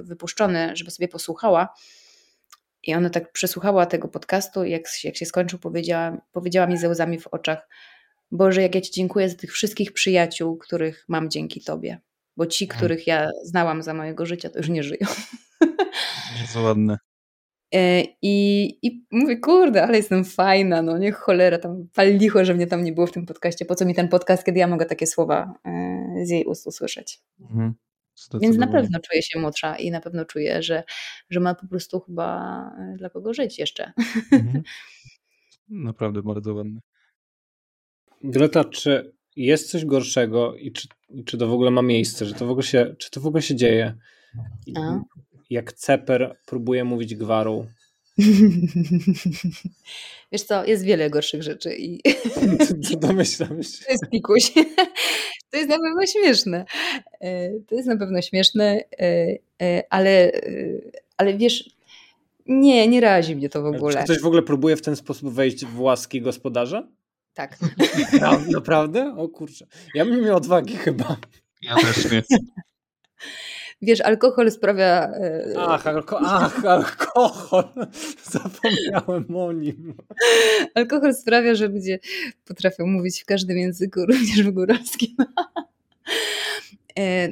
wypuszczony, żeby sobie posłuchała i ona tak przesłuchała tego podcastu i jak się skończył, powiedziała mi ze łzami w oczach: Boże, jak ja Ci dziękuję za tych wszystkich przyjaciół, których mam dzięki Tobie. Bo ci, których ja znałam za mojego życia, to już nie żyją. Bardzo ładne. I mówię, kurde, ale jestem fajna, no niech cholera, tam pal licho, że mnie tam nie było w tym podcaście. Po co mi ten podcast, kiedy ja mogę takie słowa z jej ust usłyszeć? Mhm. Więc na pewno czuję się młodsza i na pewno czuję, że ma po prostu chyba dla kogo żyć jeszcze. Mhm. Naprawdę bardzo ładne. Wioletta, czy jest coś gorszego i czy to w ogóle ma miejsce? Czy to w ogóle się dzieje? Jak ceper próbuje mówić gwarą. Wiesz co, jest wiele gorszych rzeczy. Co domyślam się? To jest pikuś. To jest na pewno śmieszne. To jest na pewno śmieszne, ale wiesz, nie razi mnie to w ogóle. Czy ktoś w ogóle próbuje w ten sposób wejść w łaski gospodarza? Tak. Naprawdę? O kurczę. Ja bym miał odwagi chyba. Ja też nie. Wiesz, alkohol sprawia... Alkohol. Zapomniałem o nim. Alkohol sprawia, że ludzie potrafią mówić w każdym języku, również w góralskim.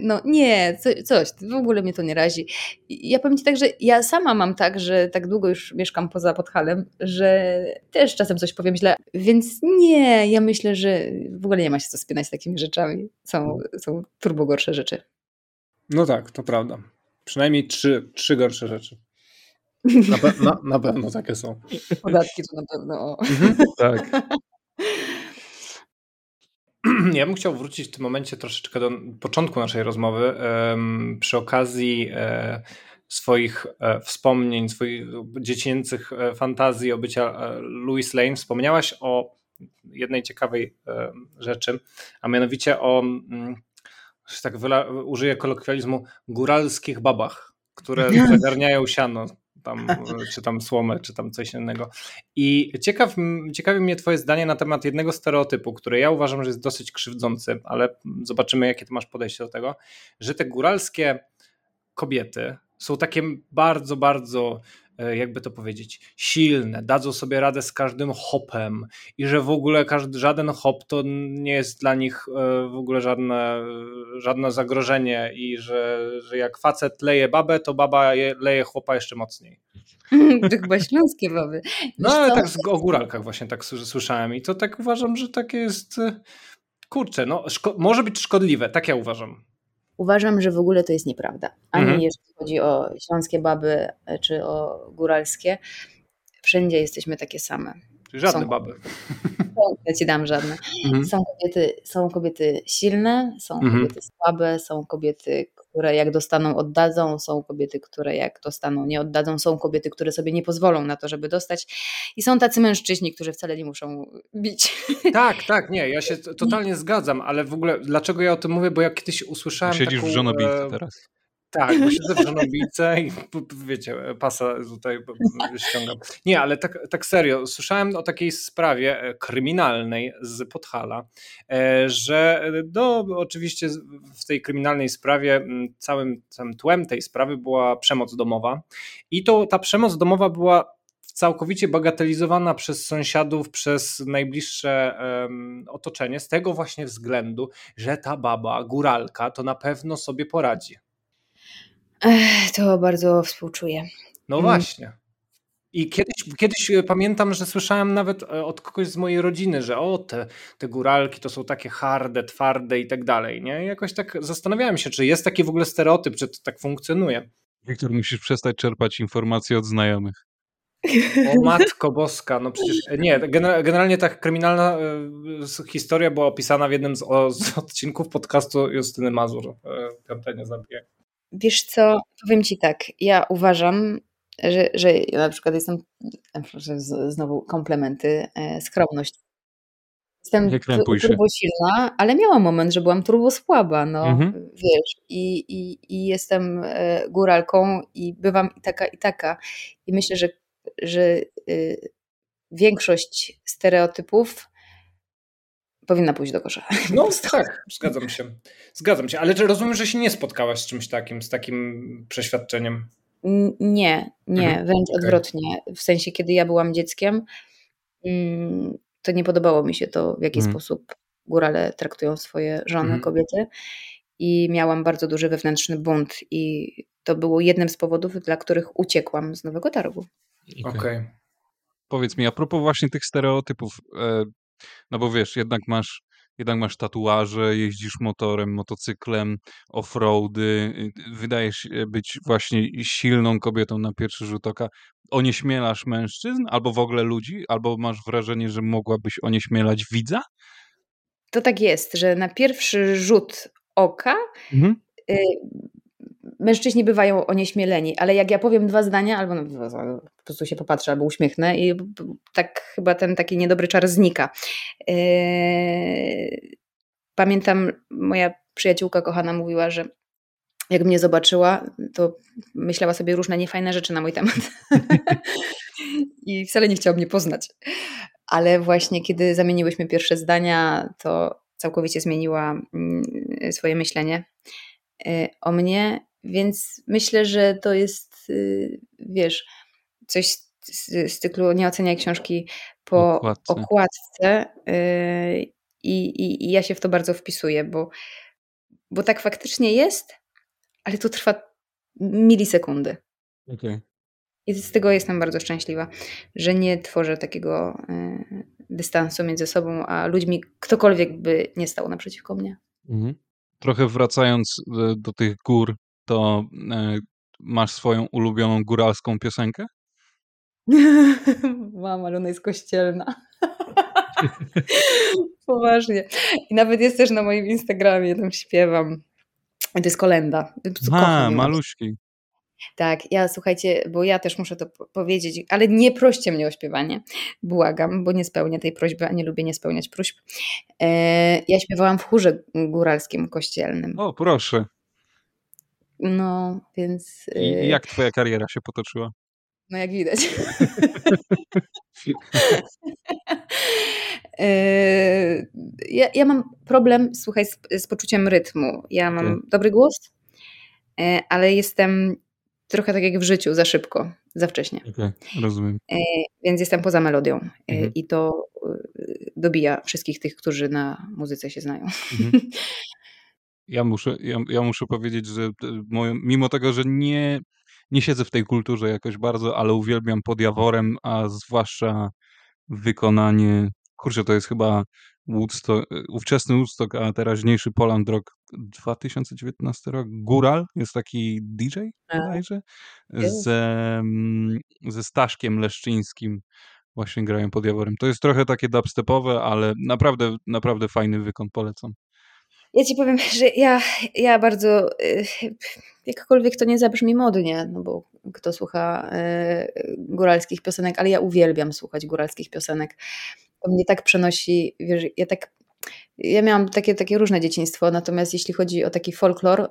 No nie, coś, w ogóle mnie to nie razi. Ja powiem Ci tak, że ja sama mam tak, że tak długo już mieszkam poza Podhalem, że też czasem coś powiem źle, więc nie, ja myślę, że w ogóle nie ma się co spinać z takimi rzeczami. Są turbo gorsze rzeczy. No tak, to prawda. Przynajmniej trzy gorsze rzeczy. Na pewno takie są. Podatki to na pewno. Tak. Ja bym chciał wrócić w tym momencie troszeczkę do początku naszej rozmowy przy okazji swoich wspomnień, swoich dziecięcych fantazji o bycia Lois Lane. Wspomniałaś o jednej ciekawej rzeczy, a mianowicie o, że tak użyję kolokwializmu, góralskich babach, które zagarniają siano. Czy tam słomę, czy tam coś innego. I ciekawi mnie Twoje zdanie na temat jednego stereotypu, który ja uważam, że jest dosyć krzywdzący, ale zobaczymy, jakie Ty masz podejście do tego, że te góralskie kobiety są takie bardzo, bardzo, jakby to powiedzieć, silne, dadzą sobie radę z każdym hopem i że w ogóle żaden hop to nie jest dla nich w ogóle żadne zagrożenie i że jak facet leje babę, to baba leje chłopa jeszcze mocniej. To chyba śląskie baby. No ale tak o góralkach właśnie tak słyszałem i to tak uważam, że takie jest, kurczę, no może być szkodliwe, tak ja uważam. Uważam, że w ogóle to jest nieprawda. Ani jeżeli chodzi o śląskie baby, czy o góralskie. Wszędzie jesteśmy takie same. Żadne baby. Ja Ci dam żadne. Są kobiety silne, są kobiety słabe, są kobiety, które jak dostaną, oddadzą, są kobiety, które jak dostaną, nie oddadzą, są kobiety, które sobie nie pozwolą na to, żeby dostać i są tacy mężczyźni, którzy wcale nie muszą bić. Tak, nie, ja się totalnie zgadzam, ale w ogóle dlaczego ja o tym mówię, bo ja kiedyś usłyszałem siedzisz taką... w żonobijce teraz. Tak, bo siedzę w żonobijce i wiecie, pasa tutaj ściągam. Nie, ale tak serio, słyszałem o takiej sprawie kryminalnej z Podhala, że oczywiście w tej kryminalnej sprawie całym tłem tej sprawy była przemoc domowa i ta przemoc domowa była całkowicie bagatelizowana przez sąsiadów, przez najbliższe otoczenie z tego właśnie względu, że ta baba, góralka, to na pewno sobie poradzi. To bardzo współczuję. No właśnie. I kiedyś pamiętam, że słyszałem nawet od kogoś z mojej rodziny, że te góralki to są takie harde, twarde i tak dalej. Nie? Jakoś tak zastanawiałem się, czy jest taki w ogóle stereotyp, czy to tak funkcjonuje. Wiktor, musisz przestać czerpać informacje od znajomych. O matko boska, no przecież nie, generalnie ta kryminalna historia była opisana w jednym z odcinków podcastu Justyny Mazur, Kampenia zabija. Wiesz co, powiem ci tak, ja uważam, że ja na przykład jestem, znowu komplementy, skromność. Jestem turbosilna, ale miałam moment, że byłam turbosłaba, no wiesz, i jestem góralką i bywam i taka i myślę, że większość stereotypów powinna pójść do kosza. No tak, zgadzam się, ale rozumiem, że się nie spotkałaś z czymś takim, z takim przeświadczeniem. Nie, wręcz odwrotnie, w sensie kiedy ja byłam dzieckiem, to nie podobało mi się to, w jaki sposób górale traktują swoje żony, kobiety i miałam bardzo duży wewnętrzny bunt i to było jednym z powodów, dla których uciekłam z Nowego Targu. Okej. Powiedz mi, a propos właśnie tych stereotypów, no bo wiesz, jednak masz tatuaże, jeździsz motorem, motocyklem, offroady, wydajesz być właśnie silną kobietą na pierwszy rzut oka. Onieśmielasz mężczyzn albo w ogóle ludzi, albo masz wrażenie, że mogłabyś onieśmielać widza? To tak jest, że na pierwszy rzut oka mężczyźni bywają onieśmieleni, ale jak ja powiem dwa zdania, albo no, po prostu się popatrzę, albo uśmiechnę i tak chyba ten taki niedobry czar znika. Pamiętam, moja przyjaciółka kochana mówiła, że jak mnie zobaczyła, to myślała sobie różne niefajne rzeczy na mój temat i wcale nie chciała mnie poznać. Ale właśnie kiedy zamieniłyśmy pierwsze zdania, to całkowicie zmieniła swoje myślenie o mnie, więc myślę, że to jest, wiesz, coś z cyklu nie oceniaj książki po okładce i ja się w to bardzo wpisuję, bo tak faktycznie jest, ale to trwa milisekundy. Okay. I z tego jestem bardzo szczęśliwa, że nie tworzę takiego dystansu między sobą a ludźmi, ktokolwiek by nie stał naprzeciwko mnie. Mhm. Trochę wracając do tych gór, to masz swoją ulubioną góralską piosenkę? Mam, ale ona jest kościelna. Poważnie. I nawet jest też na moim Instagramie, tam śpiewam. I to jest kolęda. Maluśki. Tak, ja słuchajcie, bo ja też muszę to powiedzieć, ale nie proście mnie o śpiewanie, błagam, bo nie spełnię tej prośby, a nie lubię nie spełniać próśb. Ja śpiewałam w chórze góralskim kościelnym. O, proszę. No, więc... I jak twoja kariera się potoczyła? No, jak widać. Ja mam problem, słuchaj, z poczuciem rytmu. Ja mam dobry głos, ale jestem trochę tak jak w życiu, za szybko, za wcześnie. Okay, rozumiem. Więc jestem poza melodią i to dobija wszystkich tych, którzy na muzyce się znają. Ja muszę powiedzieć, że mimo tego, że nie siedzę w tej kulturze jakoś bardzo, ale uwielbiam Pod Jaworem, a zwłaszcza wykonanie, kurczę, to jest chyba Woodstock, ówczesny Woodstock, a teraźniejszy Poland Rock, 2019 rok, Góral, jest taki DJ bodajże, ze Staszkiem Leszczyńskim właśnie grają Pod Jaworem. To jest trochę takie dubstepowe, ale naprawdę, naprawdę fajny wykon, polecam. Ja ci powiem, że ja bardzo, jakkolwiek to nie zabrzmi modnie, no bo kto słucha góralskich piosenek, ale ja uwielbiam słuchać góralskich piosenek. To mnie tak przenosi, wiesz, ja miałam takie różne dzieciństwo, natomiast jeśli chodzi o taki folklor,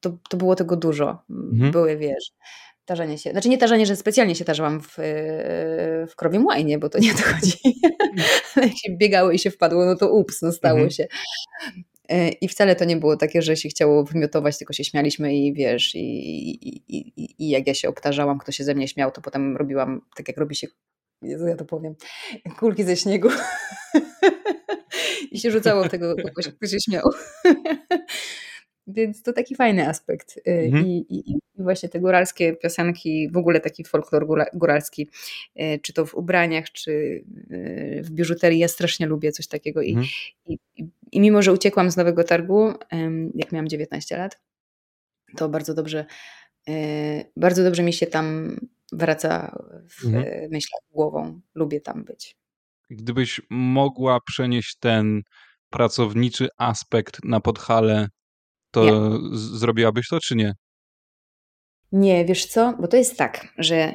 to było tego dużo. Były, wiesz, tarzanie się, znaczy nie tarzanie, że specjalnie się tarzyłam w krowim łajnie, bo to nie o to chodzi. Jak się biegało i się wpadło, no to ups, no stało się. I wcale to nie było takie, że się chciało wymiotować, tylko się śmialiśmy i wiesz, i jak ja się obtarzałam, kto się ze mnie śmiał, to potem robiłam, tak jak robi się, Jezu, ja to powiem, kulki ze śniegu i się rzucało w tego, kto się śmiał. Więc to taki fajny aspekt. I właśnie te góralskie piosenki, w ogóle taki folklor góralski, czy to w ubraniach, czy w biżuterii, ja strasznie lubię coś takiego. I mimo, że uciekłam z Nowego Targu, jak miałam 19 lat, to bardzo dobrze mi się tam wraca w myślach głową. Lubię tam być. Gdybyś mogła przenieść ten pracowniczy aspekt na Podhale, to zrobiłabyś to, czy nie? Nie, wiesz co? Bo to jest tak, że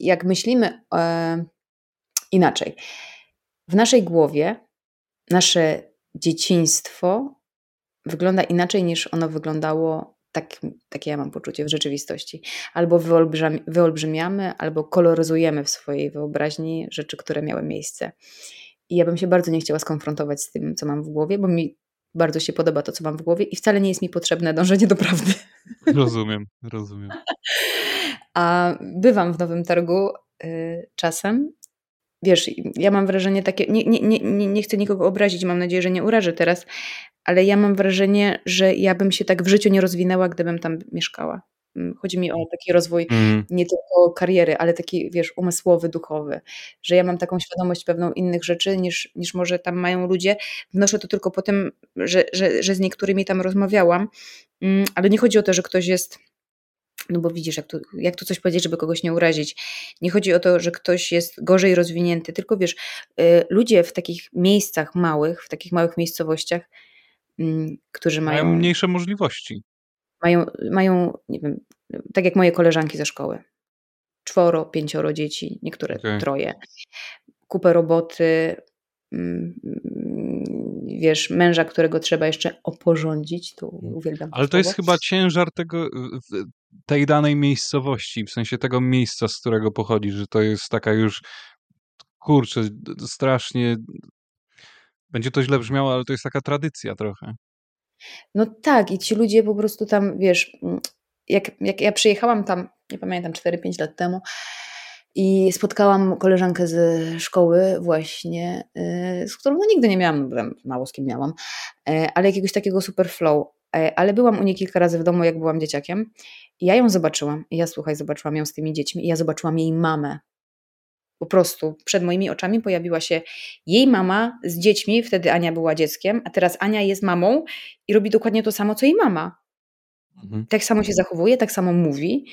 jak myślimy inaczej. W naszej głowie nasze dzieciństwo wygląda inaczej niż ono wyglądało, takie ja mam poczucie, w rzeczywistości. Albo wyolbrzymiamy, albo koloryzujemy w swojej wyobraźni rzeczy, które miały miejsce. I ja bym się bardzo nie chciała skonfrontować z tym, co mam w głowie, bo mi bardzo się podoba to, co mam w głowie i wcale nie jest mi potrzebne dążenie do prawdy. Rozumiem. A bywam w Nowym Targu czasem. Wiesz, ja mam wrażenie takie, nie chcę nikogo obrazić, mam nadzieję, że nie urażę teraz, ale ja mam wrażenie, że ja bym się tak w życiu nie rozwinęła, gdybym tam mieszkała. Chodzi mi o taki rozwój nie tylko kariery, ale taki, wiesz, umysłowy, duchowy, że ja mam taką świadomość pewną innych rzeczy niż może tam mają ludzie. Wnoszę to tylko po tym, że z niektórymi tam rozmawiałam, ale nie chodzi o to, że ktoś jest... No bo widzisz, jak tu coś powiedzieć, żeby kogoś nie urazić. Nie chodzi o to, że ktoś jest gorzej rozwinięty, tylko wiesz, ludzie w takich miejscach małych, w takich małych miejscowościach, którzy mają mniejsze możliwości. Mają, nie wiem, tak jak moje koleżanki ze szkoły. 4, 5 dzieci, niektóre 3. Kupę roboty, wiesz, męża, którego trzeba jeszcze oporządzić, tu uwielbiam. Ale to jest chyba ciężar tej danej miejscowości, w sensie tego miejsca, z którego pochodzi, że to jest taka już, kurczę, strasznie, będzie to źle brzmiało, ale to jest taka tradycja trochę. No tak, i ci ludzie po prostu tam, wiesz, jak ja przyjechałam tam, nie pamiętam, 4-5 lat temu, i spotkałam koleżankę ze szkoły właśnie, z którą no nigdy nie miałam, mało z kim miałam, ale jakiegoś takiego super flow. Ale byłam u niej kilka razy w domu, jak byłam dzieciakiem. I ja ją zobaczyłam. I ja, słuchaj, zobaczyłam ją z tymi dziećmi. I ja zobaczyłam jej mamę. Po prostu przed moimi oczami pojawiła się jej mama z dziećmi. Wtedy Ania była dzieckiem, a teraz Ania jest mamą i robi dokładnie to samo, co jej mama. Tak samo się zachowuje, tak samo mówi.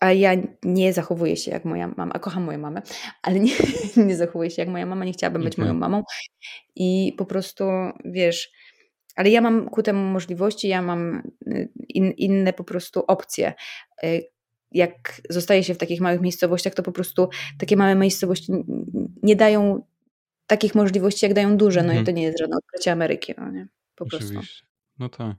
A ja nie zachowuję się jak moja mama. Kocham moją mamę, ale nie zachowuję się jak moja mama. Nie chciałabym być moją mamą. I po prostu, wiesz... Ale ja mam ku temu możliwości, ja mam inne po prostu opcje. Jak zostaje się w takich małych miejscowościach, to po prostu takie małe miejscowości nie dają takich możliwości, jak dają duże. No i to nie jest żadne odkrycie Ameryki. No nie? Po Oczywiście. Prostu. No tak.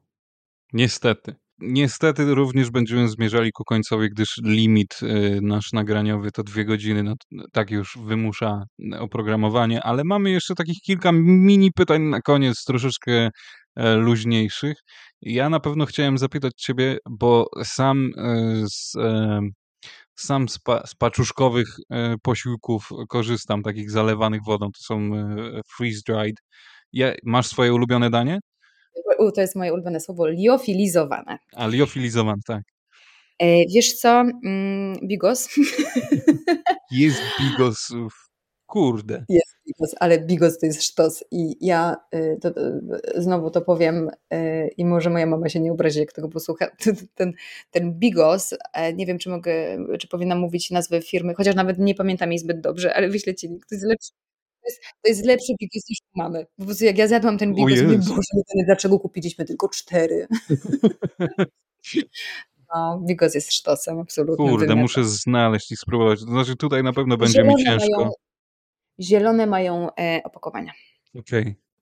Niestety. Niestety również będziemy zmierzali ku końcowi, gdyż limit nasz nagraniowy to 2 godziny, no, tak już wymusza oprogramowanie, ale mamy jeszcze takich kilka mini pytań na koniec, troszeczkę luźniejszych. Ja na pewno chciałem zapytać ciebie, bo sam z paczuszkowych posiłków korzystam, takich zalewanych wodą, to są freeze-dried. Masz swoje ulubione danie? To jest moje ulubione słowo, liofilizowane. A, liofilizowane, tak. Wiesz co, bigos? Jest bigos, kurde. Jest bigos, ale bigos to jest sztos i ja znowu to powiem i może moja mama się nie obrazi, jak tego posłucha. Ten bigos, nie wiem, czy powinnam mówić nazwę firmy, chociaż nawet nie pamiętam jej zbyt dobrze, ale wyślę ci, ktoś jest lepszy. To jest lepszy bigos niż mamy. Po prostu jak ja zjadłam ten bigos, mówię, Boże, dlaczego kupiliśmy tylko 4? No, bigos jest sztosem, absolutnie. Kurde, muszę znaleźć i spróbować. To znaczy tutaj na pewno będzie mi ciężko. Zielone mają opakowania.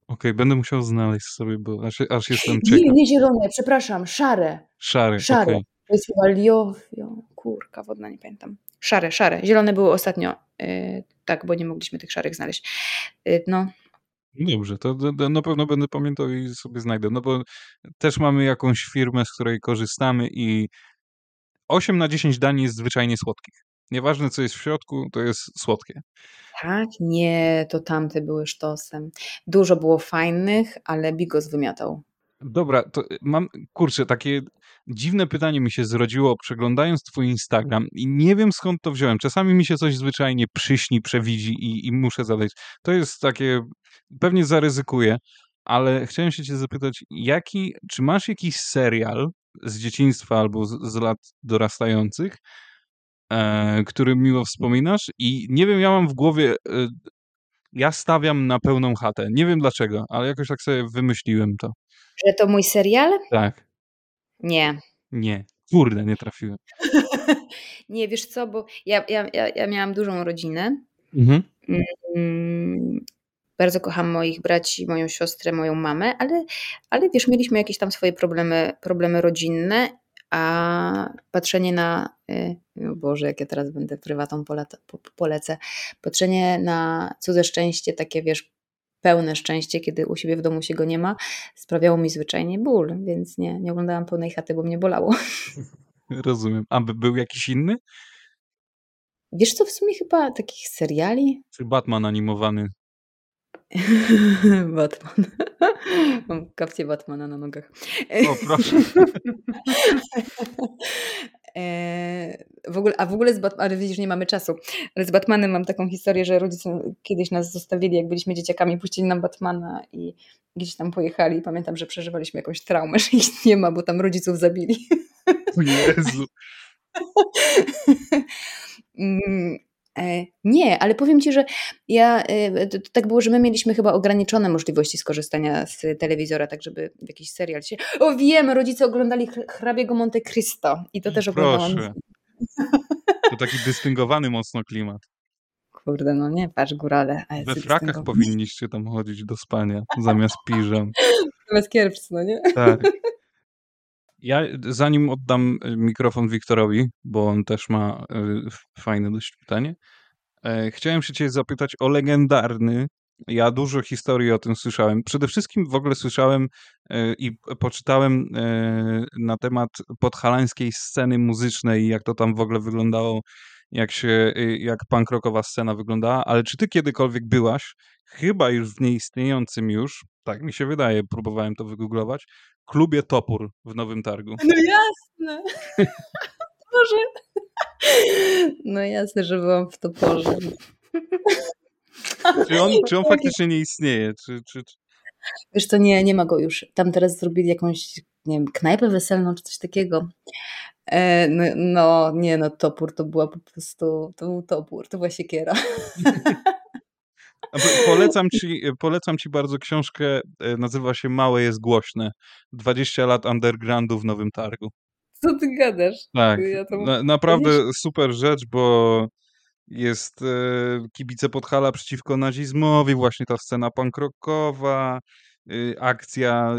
Okej, będę musiał znaleźć sobie, bo aż jestem ciekaw. Nie zielone, przepraszam, szare. Szare. Okay. To jest chyba kurka wodna, nie pamiętam. Szare. Zielone były ostatnio, tak, bo nie mogliśmy tych szarych znaleźć. No. Dobrze, to na pewno będę pamiętał i sobie znajdę, no bo też mamy jakąś firmę, z której korzystamy i 8 na 10 dań jest zwyczajnie słodkich. Nieważne, co jest w środku, to jest słodkie. Tak? Nie, to tamte były sztosem. Dużo było fajnych, ale bigos wymiatał. Dobra, to mam, kurczę, takie dziwne pytanie mi się zrodziło, przeglądając twój Instagram i nie wiem, skąd to wziąłem. Czasami mi się coś zwyczajnie przyśni, przewidzi i muszę zadać. To jest takie, pewnie zaryzykuję, ale chciałem się cię zapytać, czy masz jakiś serial, z dzieciństwa albo z lat dorastających, który miło wspominasz i nie wiem, ja mam w głowie, ja stawiam na Pełną chatę. Nie wiem dlaczego, ale jakoś tak sobie wymyśliłem to. Że to mój serial? Tak. Nie. Kurde, nie trafiłem. Nie, wiesz co, bo ja miałam dużą rodzinę. Mhm. Bardzo kocham moich braci, moją siostrę, moją mamę, ale wiesz, mieliśmy jakieś tam swoje problemy rodzinne, a patrzenie na, o Boże, jak ja teraz będę prywatą polecę, patrzenie na cudze szczęście, takie wiesz, pełne szczęście, kiedy u siebie w domu się go nie ma, sprawiało mi zwyczajnie ból, więc nie oglądałam Pełnej chaty, bo mnie bolało. Rozumiem. A był jakiś inny? Wiesz co, w sumie chyba takich seriali? Czy Batman animowany? Batman. Mam kapcie Batmana na nogach. O, proszę. W ogóle z Batmanem, ale widzisz, nie mamy czasu, ale z Batmanem mam taką historię, że rodzice kiedyś nas zostawili, jak byliśmy dzieciakami, puścili nam Batmana i gdzieś tam pojechali. Pamiętam, że przeżywaliśmy jakąś traumę, że ich nie ma, bo tam rodziców zabili. O Jezu. Nie, ale powiem Ci, że to tak było, że my mieliśmy chyba ograniczone możliwości skorzystania z telewizora, tak żeby jakiś serial się... O wiem, rodzice oglądali Hrabiego Monte Cristo i to też oglądałam. Proszę. To taki dystyngowany mocno klimat. Kurde, no nie, patrz górale. We frakach powinniście tam chodzić do spania zamiast piżam. Zamiast kierpc, no nie? Tak. Ja zanim oddam mikrofon Wiktorowi, bo on też ma fajne dość pytanie, chciałem się Cię zapytać o legendarny, ja dużo historii o tym słyszałem, przede wszystkim w ogóle słyszałem i poczytałem na temat podhalańskiej sceny muzycznej, jak to tam w ogóle wyglądało, jak punk rockowa scena wyglądała, ale czy Ty kiedykolwiek byłaś, chyba już w nieistniejącym już, tak mi się wydaje, próbowałem to wygooglować, klubie Topór w Nowym Targu? No jasne. Boże. No jasne, że byłam w Toporze. Czy on faktycznie nie istnieje? Czy... Wiesz co, nie ma go już. Tam teraz zrobili jakąś, nie wiem, knajpę weselną czy coś takiego. Topór to była po prostu, to był topór, to była siekiera. Polecam ci bardzo książkę, nazywa się Małe jest głośne. 20 lat undergroundu w Nowym Targu. Co ty gadasz? Tak, ja to... naprawdę super rzecz, bo jest kibice Podhala przeciwko nazizmowi, właśnie ta scena punk rockowa,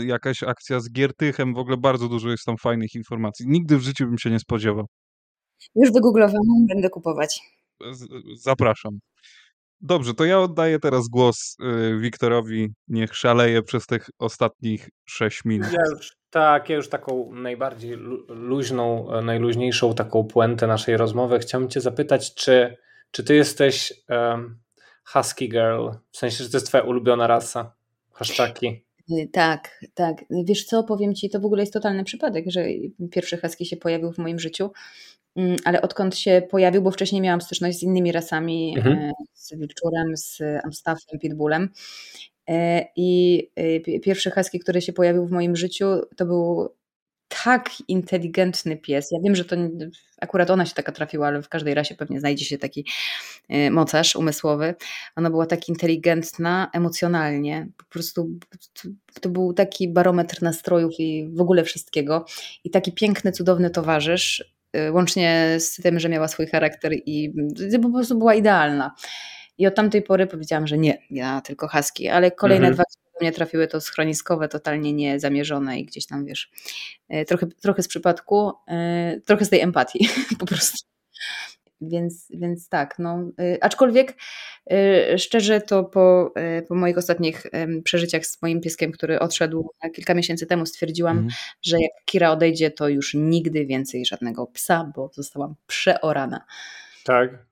jakaś akcja z Giertychem, w ogóle bardzo dużo jest tam fajnych informacji. Nigdy w życiu bym się nie spodziewał. Już wygooglowałam, będę kupować. Zapraszam. Dobrze, to ja oddaję teraz głos Wiktorowi, niech szaleje przez tych ostatnich 6 minut. Ja już taką najbardziej luźną, najluźniejszą taką puentę naszej rozmowy chciałbym Cię zapytać, czy Ty jesteś husky girl, w sensie, że to jest Twoja ulubiona rasa, haszczaki? Tak. Wiesz co, powiem Ci, to w ogóle jest totalny przypadek, że pierwszy husky się pojawił w moim życiu. Ale odkąd się pojawił, bo wcześniej miałam styczność z innymi rasami, z wilczurem, z amstaffem, pitbullem i pierwszy husky, który się pojawił w moim życiu, to był tak inteligentny pies. Ja wiem, że to akurat ona się taka trafiła, ale w każdej rasie pewnie znajdzie się taki mocarz umysłowy. Ona była tak inteligentna emocjonalnie. Po prostu to był taki barometr nastrojów i w ogóle wszystkiego. I taki piękny, cudowny towarzysz. Łącznie z tym, że miała swój charakter i po prostu była idealna. I od tamtej pory powiedziałam, że nie, ja tylko husky, ale kolejne dwa, które do mnie trafiły, to schroniskowe, totalnie niezamierzone i gdzieś tam, wiesz, trochę z przypadku, trochę z tej empatii po prostu. Więc tak, no, aczkolwiek szczerze to po moich ostatnich przeżyciach z moim pieskiem, który odszedł kilka miesięcy temu, stwierdziłam, że jak Kira odejdzie, to już nigdy więcej żadnego psa, bo zostałam przeorana. Tak,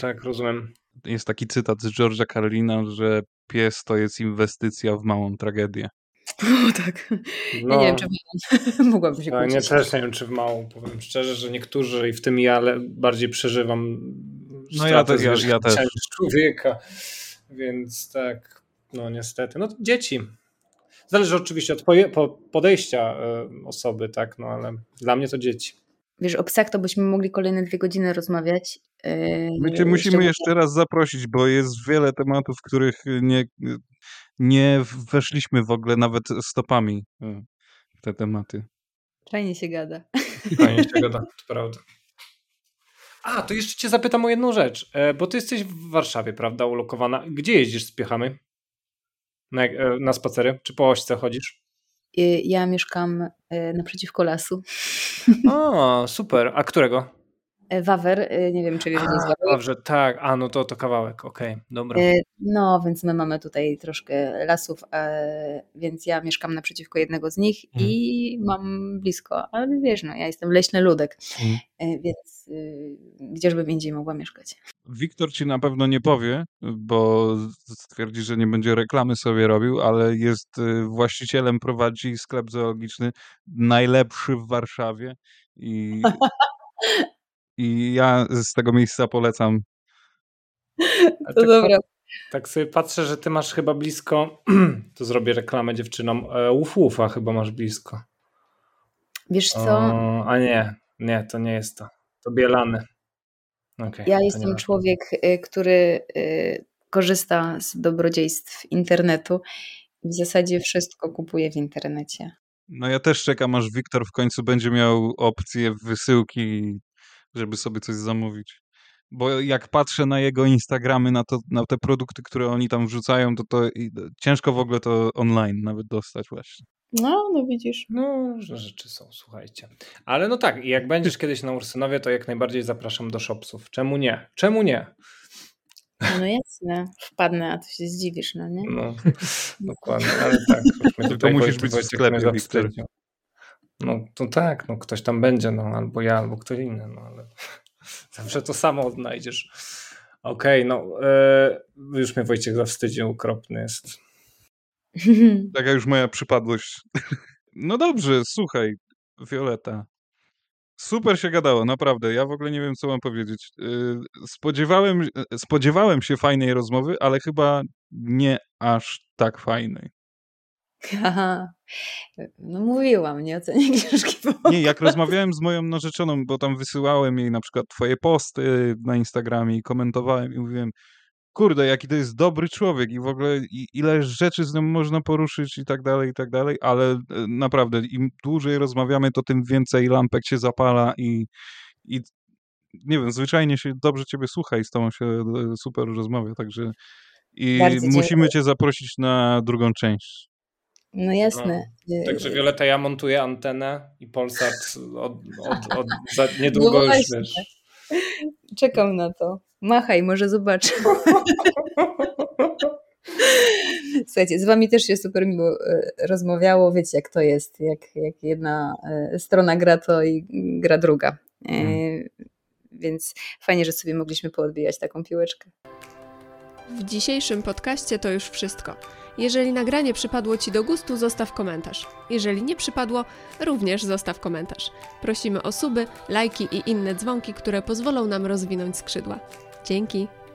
tak, rozumiem. Jest taki cytat z George'a Carlina, że pies to jest inwestycja w małą tragedię. O, tak. No, ja nie wiem, czy mogłabym się kłócić. Nie wiem, czy w małą. Powiem szczerze, że niektórzy i w tym ja, ale bardziej przeżywam stratę ja też. Człowieka. Więc tak, no niestety. No dzieci. Zależy oczywiście od podejścia osoby, tak, no ale dla mnie to dzieci. Wiesz, o psach to byśmy mogli kolejne 2 godziny rozmawiać. My cię musimy jeszcze raz zaprosić, bo jest wiele tematów, których nie weszliśmy w ogóle nawet stopami w te tematy. Fajnie się gada. Fajnie się gada, to prawda. A, to jeszcze cię zapytam o jedną rzecz, bo ty jesteś w Warszawie, prawda, ulokowana. Gdzie jeździsz z piechami? Na spacery? Czy po Ośce chodzisz? Ja mieszkam naprzeciwko lasu. O, super. A którego? Wawer, nie wiem, czy wiesz, gdzie jest Wawer. Dobrze, tak. A, no to kawałek, okej, dobra. No, więc my mamy tutaj troszkę lasów, więc ja mieszkam naprzeciwko jednego z nich i mam blisko, ale wiesz, no, ja jestem leśny ludek, więc gdzieżbym indziej mogła mieszkać. Wiktor ci na pewno nie powie, bo stwierdzi, że nie będzie reklamy sobie robił, ale jest właścicielem, prowadzi sklep zoologiczny, najlepszy w Warszawie i ja z tego miejsca polecam. To dobra. Tak sobie patrzę, że ty masz chyba blisko, to zrobię reklamę dziewczynom, Łuf-Łufa chyba masz blisko. Wiesz co? A nie, to nie jest to. To Bielany. Okay, ja jestem człowiek, który korzysta z dobrodziejstw internetu i w zasadzie wszystko kupuje w internecie. No ja też czekam, aż Wiktor w końcu będzie miał opcję wysyłki, żeby sobie coś zamówić. Bo jak patrzę na jego Instagramy, na te produkty, które oni tam wrzucają, to ciężko w ogóle to online nawet dostać właśnie. No widzisz. No, rzeczy są, słuchajcie. Ale no tak, jak będziesz kiedyś na Ursynowie, to jak najbardziej zapraszam do shopsów. Czemu nie? Czemu nie? No jasne, wpadnę, a to się zdziwisz, no nie? No, dokładnie, ale tak. To musisz być w sklepie, Wiktor. No to tak, no ktoś tam będzie, no albo ja, albo ktoś inny, no ale zawsze to samo odnajdziesz. Okej, no już mnie Wojciech zawstydził, okropny jest. Taka już moja przypadłość. No dobrze, słuchaj, Wioletta. Super się gadało, naprawdę. Ja w ogóle nie wiem, co mam powiedzieć. Spodziewałem się fajnej rozmowy, ale chyba nie aż tak fajnej. Aha. No mówiłam, nie ocenię książki. Nie, jak rozmawiałem z moją narzeczoną, bo tam wysyłałem jej na przykład twoje posty na Instagramie i komentowałem i mówiłem, kurde, jaki to jest dobry człowiek i w ogóle ile rzeczy z nim można poruszyć i tak dalej, ale naprawdę im dłużej rozmawiamy, to tym więcej lampek się zapala i nie wiem, zwyczajnie się dobrze ciebie słucha i z tobą się super rozmawia, także i bardzo musimy dziękuję. Cię zaprosić na drugą część. No jasne. No, także Wioletta, ja montuję antenę i Polsat za niedługo no już wiesz. Czekam na to. Machaj, może zobaczę. Słuchajcie, z wami też się super miło rozmawiało. Wiecie, jak to jest, jak jedna strona gra, to i gra druga. Więc fajnie, że sobie mogliśmy poodbijać taką piłeczkę. W dzisiejszym podcaście to już wszystko. Jeżeli nagranie przypadło ci do gustu, zostaw komentarz. Jeżeli nie przypadło, również zostaw komentarz. Prosimy o suby, lajki i inne dzwonki, które pozwolą nam rozwinąć skrzydła. Dzięki!